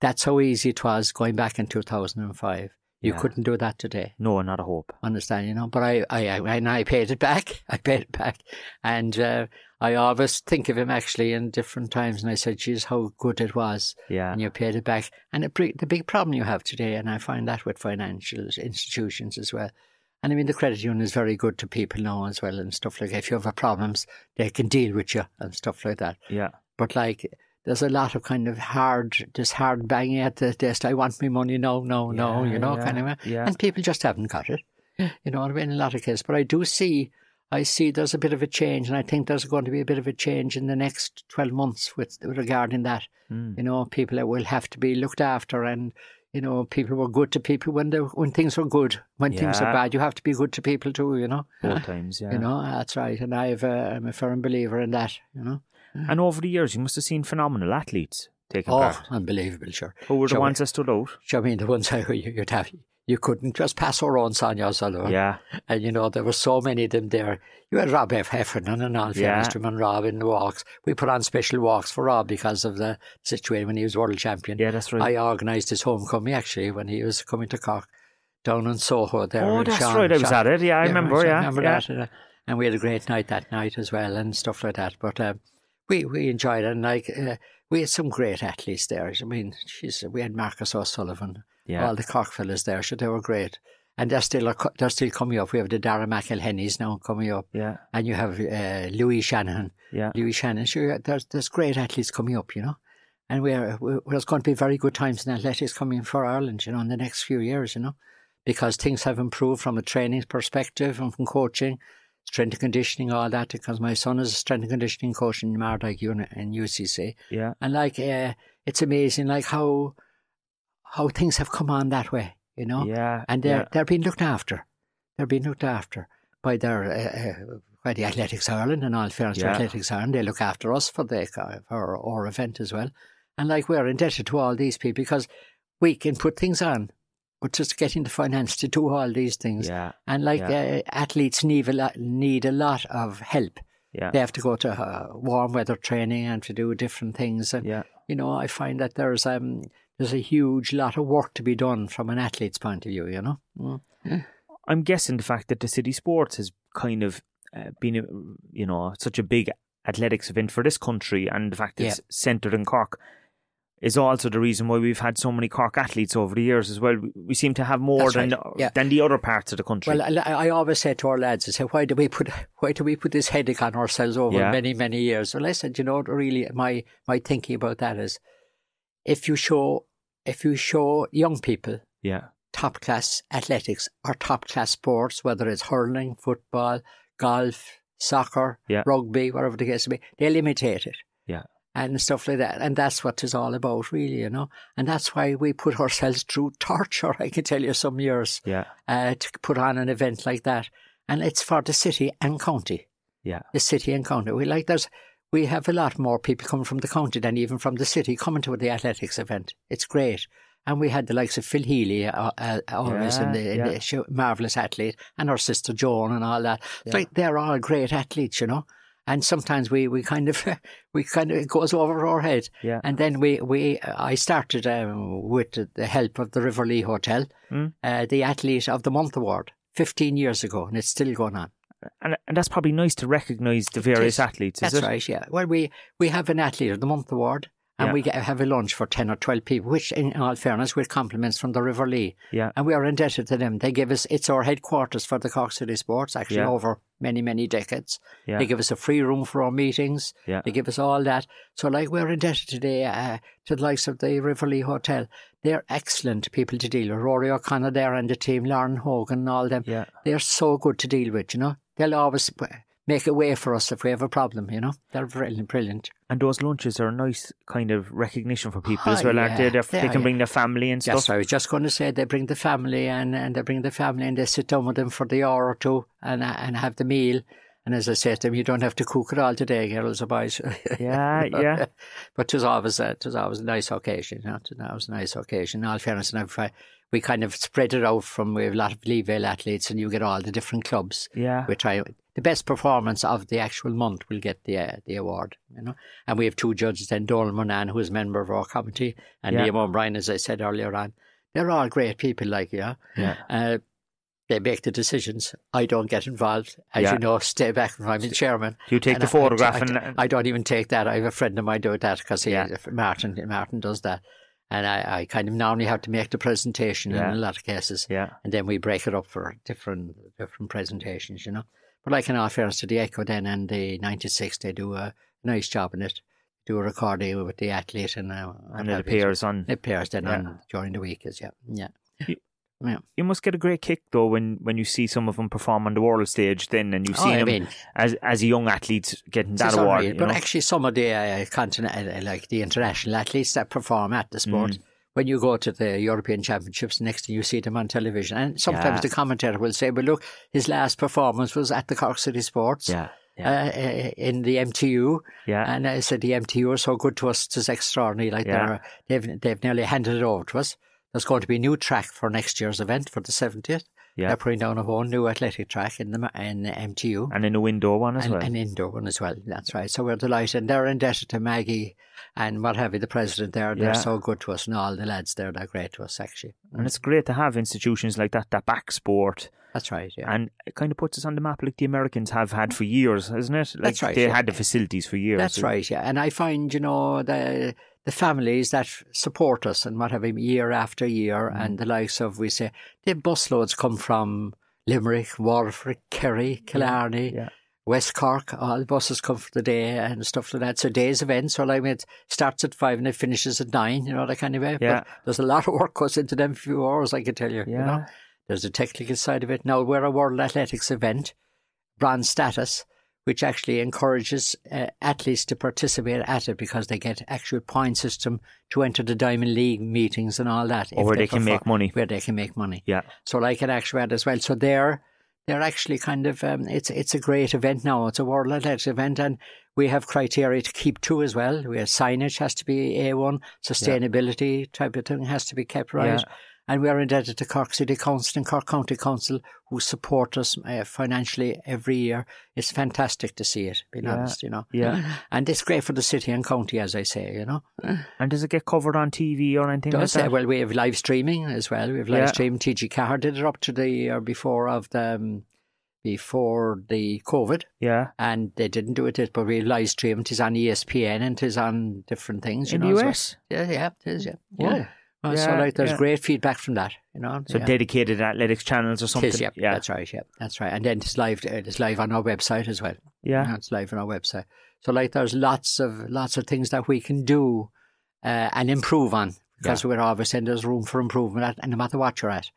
That's how easy it was going back in two thousand five. You yeah. couldn't do that today. No, not a hope. Understand, you know. But I, I, I, and I paid it back. I paid it back. And uh, I always think of him actually in different times. And I said, geez, how good it was. Yeah. And you paid it back. And it, the big problem you have today, and I find that with financial institutions as well. And I mean, the credit union is very good to people now as well and stuff like that. If you have problems, they can deal with you and stuff like that. Yeah. But like... There's a lot of kind of hard, this hard banging at the desk. I want my money now, no, no, yeah, you know, yeah, kind of. Yeah. And people just haven't got it. You know, in a lot of cases. But I do see, I see there's a bit of a change. And I think there's going to be a bit of a change in the next twelve months with, with regarding that. Mm. You know, people that will have to be looked after. And, you know, people were good to people when they, when things were good. When yeah. things are bad, you have to be good to people too, you know. All times, yeah. You know, that's right. And I've, uh, I'm a firm believer in that, you know. And over the years, you must have seen phenomenal athletes taking oh, part. Oh, unbelievable, sure. Who were the sure, ones that stood out? Sure, I mean, the ones I, you'd have, you couldn't just pass her on, Sonia O'Sullivan. Yeah. And, you know, there were so many of them there. You had Rob F. Heffernan and all yeah. famous and Rob in the walks. We put on special walks for Rob because of the situation when he was world champion. Yeah, that's right. I organised his homecoming, actually, when he was coming to Cork, down in Soho there. Oh, that's Sean, right, I was Sean. At it. Yeah, I yeah, remember, yeah. I remember yeah. that. And we had a great night that night as well and stuff like that. But... Um, We we enjoyed it, and like uh, we had some great athletes there. I mean, geez, we had Marcus O'Sullivan, yeah. all the Cork fellas there, so they were great. And they're still they're still coming up. We have the Dara McElhennys now coming up, yeah. and you have uh, Louis Shannon, yeah. Louis Shannon. Sure, there's there's great athletes coming up, you know. And we're, we're there's going to be very good times in athletics coming for Ireland, you know, in the next few years, you know, because things have improved from a training perspective and from coaching. Strength and conditioning, all that, because my son is a strength and conditioning coach in Mardyke in U C C. Yeah. And like, uh, it's amazing, like how how things have come on that way, you know. Yeah. And they're yeah. they're being looked after, they're being looked after by their uh, by the Athletics Ireland and all fairness yeah. Athletics Ireland. They look after us for the for our event as well, and like we're indebted to all these people because we can put things on. But just getting the finance to do all these things. Yeah, and like yeah. uh, athletes need a, lot, need a lot of help. Yeah. They have to go to uh, warm weather training and to do different things. And, yeah. you know, I find that there's um there's a huge lot of work to be done from an athlete's point of view, you know. Mm. Yeah. I'm guessing the fact that the City Sports has kind of uh, been, a, you know, such a big athletics event for this country and the fact that yeah. it's centred in Cork. is also the reason why we've had so many Cork athletes over the years as well. We seem to have more That's than right. yeah. than the other parts of the country. Well, I, I always say to our lads, I say, why do we put why do we put this headache on ourselves over yeah. many, many years? Well, I said, you know, really, my my thinking about that is, if you show if you show young people yeah. top class athletics or top class sports, whether it's hurling, football, golf, soccer, yeah. rugby, whatever the case may be, they'll imitate it. Yeah. And stuff like that. And that's what it's all about, really, you know. And that's why we put ourselves through torture, I can tell you, some years yeah. uh, to put on an event like that. And it's for the city and county. Yeah. The city and county. We like there's we have a lot more people coming from the county than even from the city coming to the athletics event. It's great. And we had the likes of Phil Healy, uh, uh, always yeah, in the, in yeah. the marvellous athlete, and our sister Joan and all that. Yeah. Like, they're all great athletes, you know. And sometimes we, we kind of, we kind of, it goes over our head. Yeah. And then we, we I started um, with the help of the River Lee Hotel, mm. uh, the Athlete of the Month Award fifteen years ago, and it's still going on. And and that's probably nice to recognise the various athletes, is it? That's right, yeah. Well, we, we have an Athlete of the Month Award, and yeah. we get, have a lunch for ten or twelve people, which, in all fairness, with compliments from the River Lee. Yeah. And we are indebted to them. They give us, it's our headquarters for the Cork City Sports, actually, yeah. over many, many decades. Yeah. They give us a free room for our meetings. Yeah. They give us all that. So, like, we're indebted today uh, to the likes of the River Lee Hotel. They're excellent people to deal with. Rory O'Connor there and the team, Lauren Hogan and all them. Yeah. They're so good to deal with, you know. They'll always make a way for us if we have a problem, you know. They're brilliant, brilliant. And those lunches are a nice kind of recognition for people oh, as well, yeah. aren't they? They're, they, they can yeah. bring their family and stuff. Yes, I was just going to say they bring the family and, and they bring the family and they sit down with them for the hour or two and and have the meal. And as I said to them, you don't have to cook it all today, girls or boys. Yeah, yeah. But it was always a, it was always a nice occasion. You know? It was a nice occasion. In all fairness, and everything. We kind of spread it out from, we have a lot of Leevale athletes and you get all the different clubs. Yeah. We try, the best performance of the actual month will get the uh, the award, you know. And we have two judges then, Donal Monan, who is a member of our committee, and yeah. Liam O'Brien, as I said earlier on. They're all great people, like, yeah. yeah. Uh, they make the decisions. I don't get involved. As yeah. you know, stay back from I'm the chairman. You take and the I, photograph. I, I, and I don't even take that. I have a friend of mine doing that because yeah. Martin, Martin does that. And I, I kind of normally have to make the presentation yeah. in a lot of cases. Yeah. And then we break it up for different different presentations, you know. But like in all fairness to the Echo then and the ninety-six, they do a nice job in it. Do a recording with the athlete and... Uh, and it appears on... It appears then yeah. on during the week, is yeah. Yeah. You, yeah. you must get a great kick, though, when, when you see some of them perform on the world stage then and you've seen oh, them mean, as, as a young athlete getting that award. Unreal, but know? Actually some of the uh, continent, like the international athletes that perform at the sport... Mm. When you go to the European Championships, next thing you see them on television. And sometimes yeah. the commentator will say, well, look, his last performance was at the Cork City Sports yeah. Yeah. Uh, in the M T U. Yeah. And I said, the M T U are so good to us, it's extraordinary. Like yeah. they've, they've nearly handed it over to us. There's going to be a new track for next year's event for the seventieth. Yeah. They're putting down a whole new athletic track in the in the M T U. And in a window one as and, well. An indoor one as well, that's right. So we're delighted. And they're indebted to Maggie and what have you, the president there. They're yeah. so good to us and all the lads there, they're great to us actually. And it's great to have institutions like that that back sport. That's right, yeah. And it kind of puts us on the map like the Americans have had for years, isn't it? Like that's right. They yeah. had the facilities for years. That's so. Right, yeah. And I find, you know, the... the families that support us and what have you year after year mm. and the likes of, we say, the busloads come from Limerick, Waterford, Kerry, Killarney, yeah. Yeah. West Cork, all the buses come for the day and stuff like that. So day's events, so like it starts at five and it finishes at nine, you know, that kind of way. Yeah. But there's a lot of work goes into them few hours, I can tell you. Yeah. You know? There's the technical side of it. Now, we're a World Athletics event, bronze status, which actually encourages uh, athletes to participate at it because they get actual point system to enter the Diamond League meetings and all that. Or where they, they can make money. Where they can make money. Yeah. So like an actual ad as well. So they're, they're actually kind of, um, it's it's a great event now. It's a World Athletics event and we have criteria to keep to as well. We have signage has to be A one, sustainability yeah. type of thing has to be kept right. Yeah. And we are indebted to Cork City Council and Cork County Council who support us uh, financially every year. It's fantastic to see it, being yeah, honest, you know. Yeah. And it's great for the city and county, as I say, you know. And does it get covered on T V or anything does like that? It? Well, we have live streaming as well. We have live yeah. streaming. T G Carr did it up to the year before of the... Um, before the COVID. Yeah. And they didn't do it, but we live streamed. It is on E S P N and it is on different things. You in know, the U S? So, yeah, yeah, it is, yeah. Wow. Yeah. Well, yeah, so like, there's yeah. great feedback from that, you know. So yeah. dedicated athletics channels or something. Is, yeah, yeah, that's right. Yeah, that's right. And then it's live. It's live on our website as well. Yeah, you know, it's live on our website. So like, there's lots of lots of things that we can do uh, and improve on, because yeah. we're always saying there's room for improvement, at, and no matter what you're at,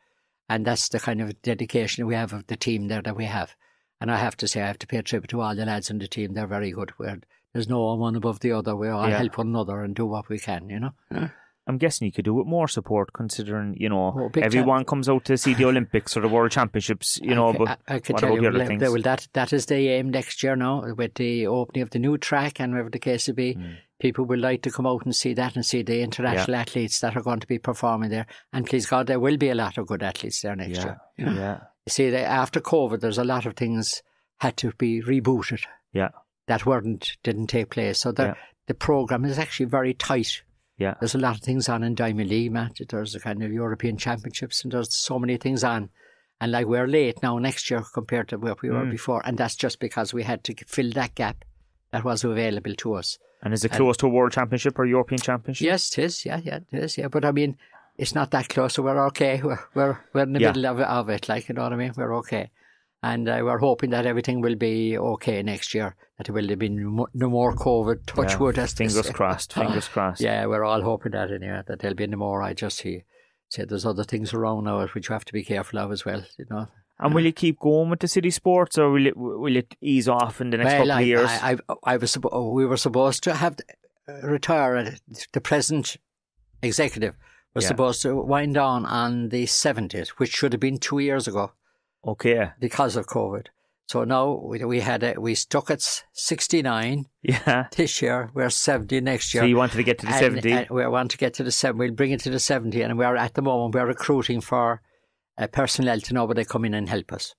and that's the kind of dedication we have of the team there that we have. And I have to say, I have to pay a tribute to all the lads on the team. They're very good. We're, there's no one above the other. We all yeah. help one another and do what we can, you know. Yeah. I'm guessing you could do with more support, considering, you know, oh, everyone champ. comes out to see the Olympics or the World Championships, you know, I, but I, I can what tell about you, the other well, things? Well, that, that is the aim next year now, with the opening of the new track and whatever the case will be. Mm. People would like to come out and see that and see the international yeah. athletes that are going to be performing there. And please God, there will be a lot of good athletes there next yeah. year. You know? Yeah. You see, they, after COVID, there's a lot of things had to be rebooted. Yeah. That weren't, didn't take place. So the, yeah. the programme is actually very tight. Yeah. There's a lot of things on in Diamond League, Matt. There's the kind of European Championships, and there's so many things on. And like, we're late now next year compared to where we mm. were before. And that's just because we had to fill that gap that was available to us. And is it close and, to a World Championship or European Championship? Yes, it is. Yeah, yeah, it is. Yeah. But I mean, it's not that close, so we're okay. We're we're, we're in the yeah. middle of, of it, like, you know what I mean? We're okay. And uh, we're hoping that everything will be okay next year. That there will be no more COVID, touch yeah, wood. Fingers crossed, fingers crossed. Yeah, we're all hoping that anyway, that there'll be no more. I just see, say there's other things around now which you have to be careful of as well, you know. And will you keep going with the city sports, or will it, will it ease off in the next well, couple I, of years? I, I, I was, we were supposed to have uh, retire. The present executive was yeah. supposed to wind down on the seventieth, which should have been two years ago. Okay. Because of COVID. So now we, we had a, we stuck at sixty-nine yeah. this year. We're seventy next year. So you wanted to get to the seventy? And, and we want to get to the seventy. We'll bring it to the seventy. And we're at the moment, we're recruiting for uh, personnel to know where they come in and help us.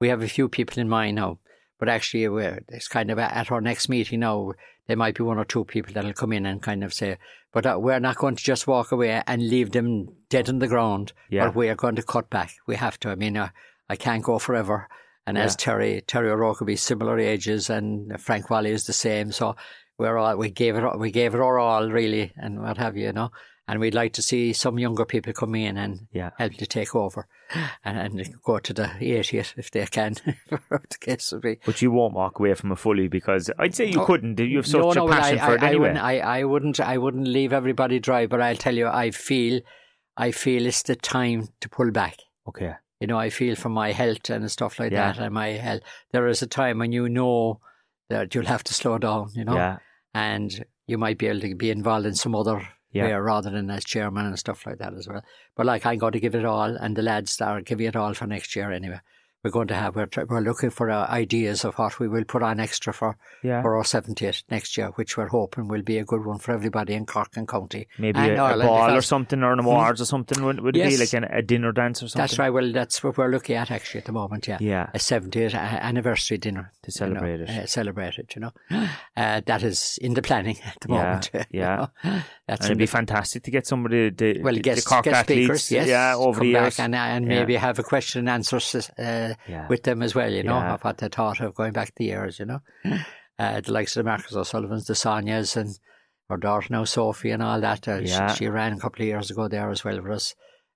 We have a few people in mind now. But actually, we're, it's kind of at our next meeting now, there might be one or two people that'll come in and kind of say, but uh, we're not going to just walk away and leave them dead on the ground. Yeah. But we are going to cut back. We have to. I mean, uh, I can't go forever. And yeah. as Terry Terry O'Rourke will be similar ages, and Frank Wally is the same. So we're all, we gave it we gave it our all, really, and what have you, you know. And we'd like to see some younger people come in and yeah. help to take over and, and go to the eightieth if they can. The case would be. But you won't walk away from it fully, because I'd say you oh, couldn't. You have such no, no, a passion I, for I, it I, anyway. I, I wouldn't. I wouldn't leave everybody dry. But I'll tell you, I feel, I feel it's the time to pull back. Okay. You know, I feel for my health and stuff like yeah. that, and my health. There is a time when you know that you'll have to slow down, you know, yeah. and you might be able to be involved in some other yeah. way rather than as chairman and stuff like that as well. But like, I'm going to give it all, and the lads are giving it all for next year anyway. We're going to have, we're, we're looking for uh, ideas of what we will put on extra for, yeah. for our seventieth next year, which we're hoping will be a good one for everybody in Cork and County. Maybe and a, a ball or something, or an awards or something. Would, would yes. it be like an, a dinner dance or something? That's right. Well, that's what we're looking at actually at the moment, yeah. yeah. A seventieth anniversary dinner. To celebrate you know, it. Uh, celebrate it, you know. Uh, that is in the planning at the yeah. moment. Yeah. You know? That's and it'd be fantastic to get somebody, the, well, the, guest, the Cork guest athletes, speakers, yes, yeah, over the years. And, and maybe yeah. have a question and answer uh, Yeah. with them as well, you know, yeah. of what they thought of going back the years, you know. Uh, the likes of the Marcus O'Sullivans, the Sonias, and her daughter now, Sophie, and all that. Uh, yeah. she, she ran a couple of years ago there as well with us.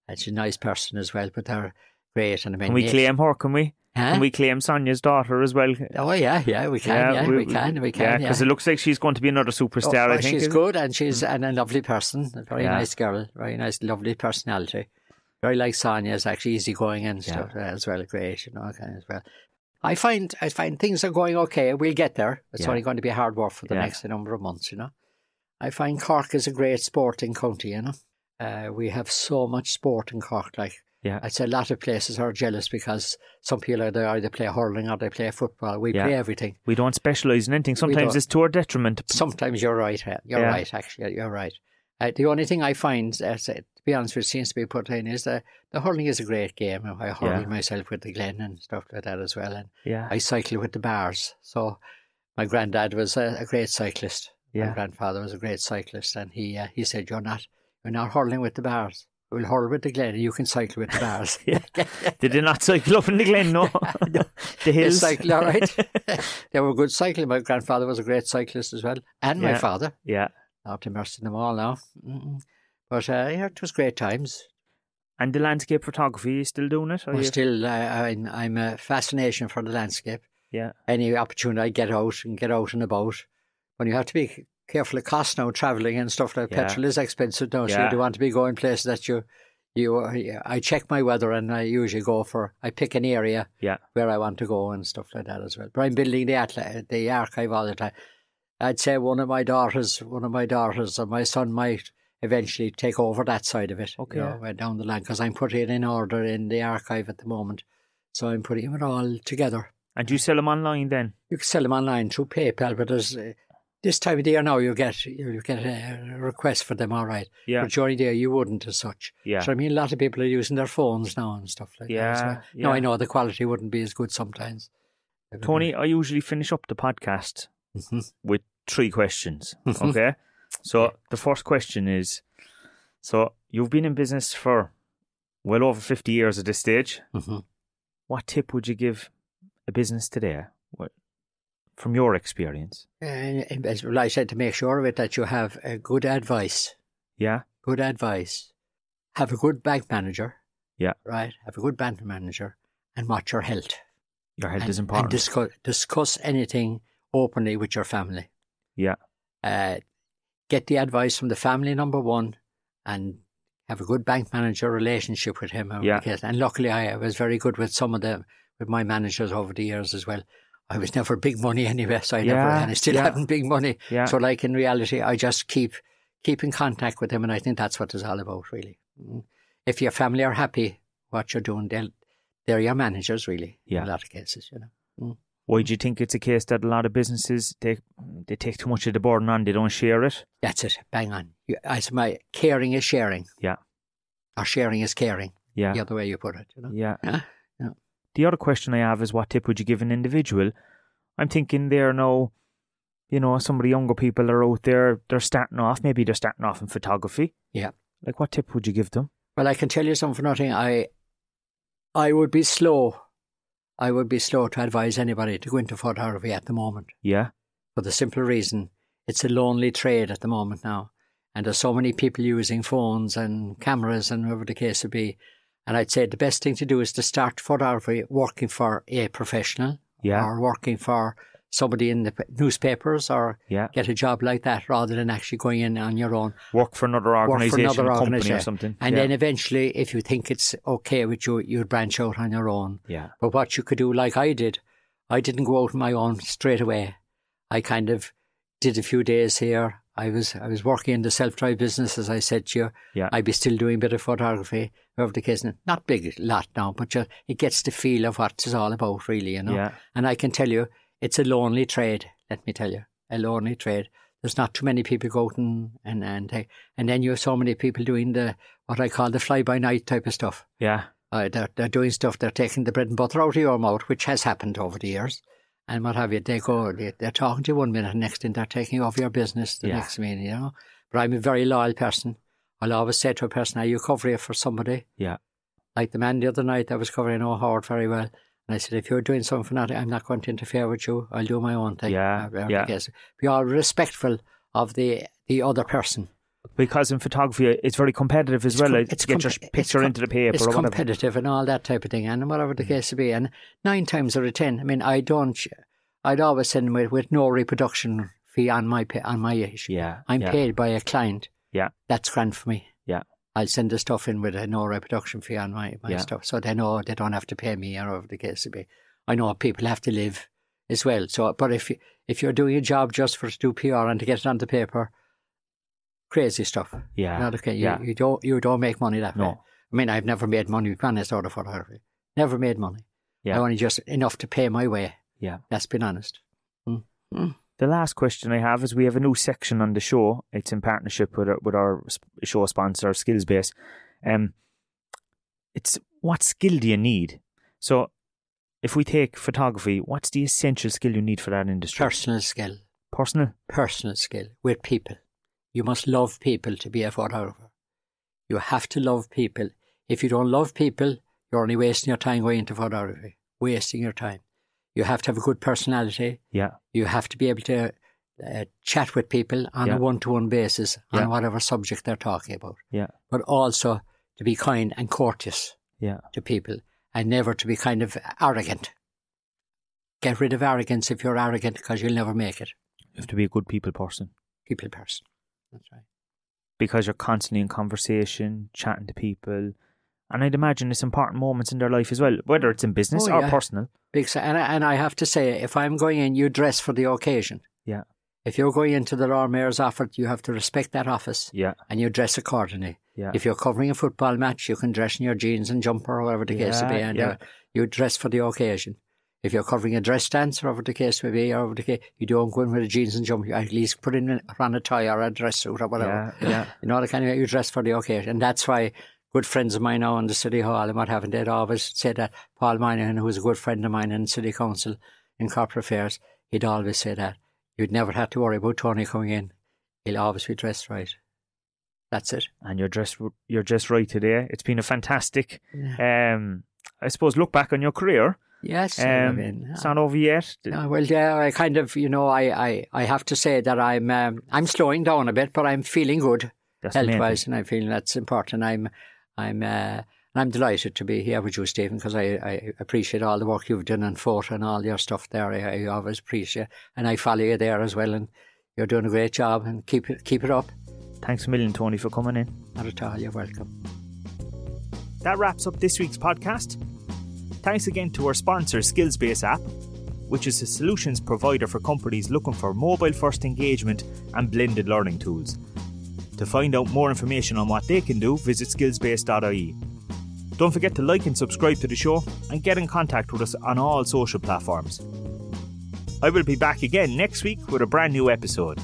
And she's a nice person as well, but they're great. And I mean, can we yeah. claim her, can we? Huh? Can we claim Sonia's daughter as well? Oh, yeah, yeah, we can, yeah, yeah we, we can, we can. Because yeah, yeah. it looks like she's going to be another superstar, oh, well, I think. She's good, and she's mm. and a lovely person, a very yeah. nice girl, very nice, lovely personality. Very like Sonia, is actually easygoing and yeah. stuff as well. Great, you know, kind of as well. I find I find things are going okay. We'll get there. It's yeah. only going to be hard work for the yeah. next number of months, you know. I find Cork is a great sporting county, you know. Uh, we have so much sport in Cork. Like, yeah. I'd say a lot of places are jealous because some people either, either play hurling or they play football. We yeah. play everything. We don't specialise in anything. Sometimes it's to our detriment. Sometimes you're right. You're yeah. right, actually. You're right. Uh, the only thing I find, uh, to be honest with you, seems to be put in is that the hurling is a great game. I hurling yeah. myself with the Glen and stuff like that as well. And yeah. I cycle with the bars. So my granddad was a, a great cyclist. Yeah. My grandfather was a great cyclist. And he uh, he said, you're not, you're not hurling with the bars. Well, Hull with the Glen, you can cycle with the bars. Yeah. Did they not cycle up in the Glen? No, no. The hills. They cycled, all right. They were good cycling. My grandfather was a great cyclist as well, and yeah. my father. Yeah. Not immersed in them all now. Mm-mm. But uh, yeah, it was great times. And the landscape photography, are you still doing it? Are I'm you... still, uh, I'm, I'm a fascination for the landscape. Yeah. Any opportunity I get out and get out and about. When you have to be careful of cost now, travelling and stuff like yeah. petrol is expensive now, yeah. so you do want to be going places that you, you. I check my weather and I usually go for, I pick an area yeah. where I want to go and stuff like that as well. But I'm building the atla- the archive all the time. I'd say one of my daughters, one of my daughters or my son might eventually take over that side of it. Okay. You know, down the line, because I'm putting it in order in the archive at the moment. So I'm putting it all together. And you sell them online then? You can sell them online through PayPal, but there's... Uh, This time of the year now, you get you get a request for them, all right. Yeah. But during the year, you wouldn't as such. Yeah. So, I mean, a lot of people are using their phones now and stuff like yeah, that. Well. Yeah. Now, I know the quality wouldn't be as good sometimes. Tony, I usually finish up the podcast mm-hmm. with three questions, mm-hmm. okay? So, yeah. the first question is, so you've been in business for well over fifty years at this stage. Mm-hmm. What tip would you give a business today? What? From your experience? Uh, as I said, to make sure of it, that you have uh, good advice. Yeah. Good advice. Have a good bank manager. Yeah. Right? Have a good bank manager and watch your health. Your health and, is important. And discuss, discuss anything openly with your family. Yeah. Uh, get the advice from the family, number one, and have a good bank manager relationship with him. Yeah. And luckily, I was very good with some of them, with my managers over the years as well. I was never big money anyway, so I yeah, never, and I still yeah. haven't big money. Yeah. So like in reality, I just keep, keep in contact with them, and I think that's what it's all about, really. If your family are happy, what you're doing, they'll, they're your managers, really, yeah. in a lot of cases, you know. Mm. Why do you think it's a case that a lot of businesses, they, they take too much of the burden on, they don't share it? That's it, bang on. You, as my caring is sharing. Yeah. Or sharing is caring. Yeah. The other way you put it, you know. Yeah. Huh? The other question I have is, what tip would you give an individual? I'm thinking there now, you know, some of the younger people are out there, they're starting off, maybe they're starting off in photography. Yeah. Like, what tip would you give them? Well, I can tell you something for nothing. I I would be slow. I would be slow to advise anybody to go into photography at the moment. Yeah. For the simple reason, it's a lonely trade at the moment now. And there's so many people using phones and cameras and whatever the case would be. And I'd say the best thing to do is to start photography working for a professional yeah. or working for somebody in the newspapers or yeah. get a job like that, rather than actually going in on your own. Work for another organisation, work for another company or something. And yeah. then eventually, if you think it's okay with you, you'd branch out on your own. Yeah. But what you could do, like I did, I didn't go out on my own straight away. I kind of did a few days here. I was I was working in the self-drive business, as I said to you. Yeah. I'd be still doing a bit of photography, whatever the case. Not big lot now, but just, it gets the feel of what it's all about, really, you know. Yeah. And I can tell you, it's a lonely trade, let me tell you, a lonely trade. There's not too many people go out and, and, and, and then you have so many people doing the what I call the fly-by-night type of stuff. Yeah. Uh, they're, they're doing stuff, they're taking the bread and butter out of your mouth, which has happened over the years. And what have you, they go, they're talking to you one minute, next thing they're taking off your business the yeah. next minute, you know. But I'm a very loyal person. I'll always say to a person, are you covering it for somebody? Yeah. Like the man the other night that was covering O'Howard very well. And I said, if you're doing something for that, I'm not going to interfere with you. I'll do my own thing. Yeah, I, I yeah. guess. Be all respectful of the, the other person. Because in photography, it's very competitive as it's well. Com- it's get com- your picture com- into the paper. It's or competitive and all that type of thing, and whatever the case be. And nine times out of ten, I mean, I don't. I'd always send with with no reproduction fee on my on my issue. Yeah, I'm yeah. paid by a client. Yeah, that's grand for me. Yeah, I'll send the stuff in with a no reproduction fee on my, my yeah. stuff, so they know they don't have to pay me or whatever the case be. I know people have to live as well. So, but if you, if you're doing a job just for to do P R and to get it on the paper. Crazy stuff. Yeah. Not okay. You, yeah. you don't you don't make money that no. way. I mean, I've never made money with honest out of photography. Never made money. Yeah. I only just enough to pay my way. Yeah. Let's be honest. Mm. Mm. The last question I have is, we have a new section on the show. It's in partnership with our, with our show sponsor, SkillsBase. Um, it's what skill do you need? So if we take photography, what's the essential skill you need for that industry? Personal skill. Personal? Personal skill with people. You must love people to be a photographer. You have to love people. If you don't love people, you're only wasting your time going into photography, wasting your time. You have to have a good personality. Yeah. You have to be able to uh, chat with people on yeah. a one-to-one basis yeah. on whatever subject they're talking about. Yeah. But also to be kind and courteous yeah. to people, and never to be kind of arrogant. Get rid of arrogance if you're arrogant, because you'll never make it. You have to be a good people person. People person. That's right. Because you're constantly in conversation, chatting to people. And I'd imagine it's important moments in their life as well, whether it's in business oh, or yeah. personal. Big, and, I, and I have to say, if I'm going in, you dress for the occasion. Yeah. If you're going into the Lord Mayor's office, you have to respect that office. Yeah. And you dress accordingly. Yeah. If you're covering a football match, you can dress in your jeans and jumper or whatever the yeah, case may be. And yeah. you, you dress for the occasion. If you're covering a dress dance, whatever the case may be, or whatever the case, you don't go in with a jeans and jumper. You at least put in on a tie or a dress suit or whatever. Yeah. yeah. You know, the kind of you dress for the occasion. And that's why good friends of mine now in the City Hall and what haven't, they'd always say that. Paul Moynihan, who was a good friend of mine in City Council in Corporate Affairs, he'd always say that. You'd never have to worry about Tony coming in. He'll always be dressed right. That's it. And you're dressed, you're dressed right today. It's been a fantastic, yeah. um, I suppose, look back on your career. Yes. Um, I mean, it's not over yet. No, well, yeah, I kind of, you know, I, I, I have to say that I'm um, I'm slowing down a bit, but I'm feeling good health-wise, and I feel that's important. I'm... I'm uh, I'm delighted to be here with you, Stephen, because I, I appreciate all the work you've done on Fort and all your stuff there. I, I always appreciate, and I follow you there as well. And you're doing a great job, and keep it keep it up. Thanks a million, Tony, for coming in. Not at all. You're welcome. That wraps up this week's podcast. Thanks again to our sponsor, SkillsBase app, which is a solutions provider for companies looking for mobile-first engagement and blended learning tools. To find out more information on what they can do, visit skillsbase dot I E. Don't forget to like and subscribe to the show, and get in contact with us on all social platforms. I will be back again next week with a brand new episode.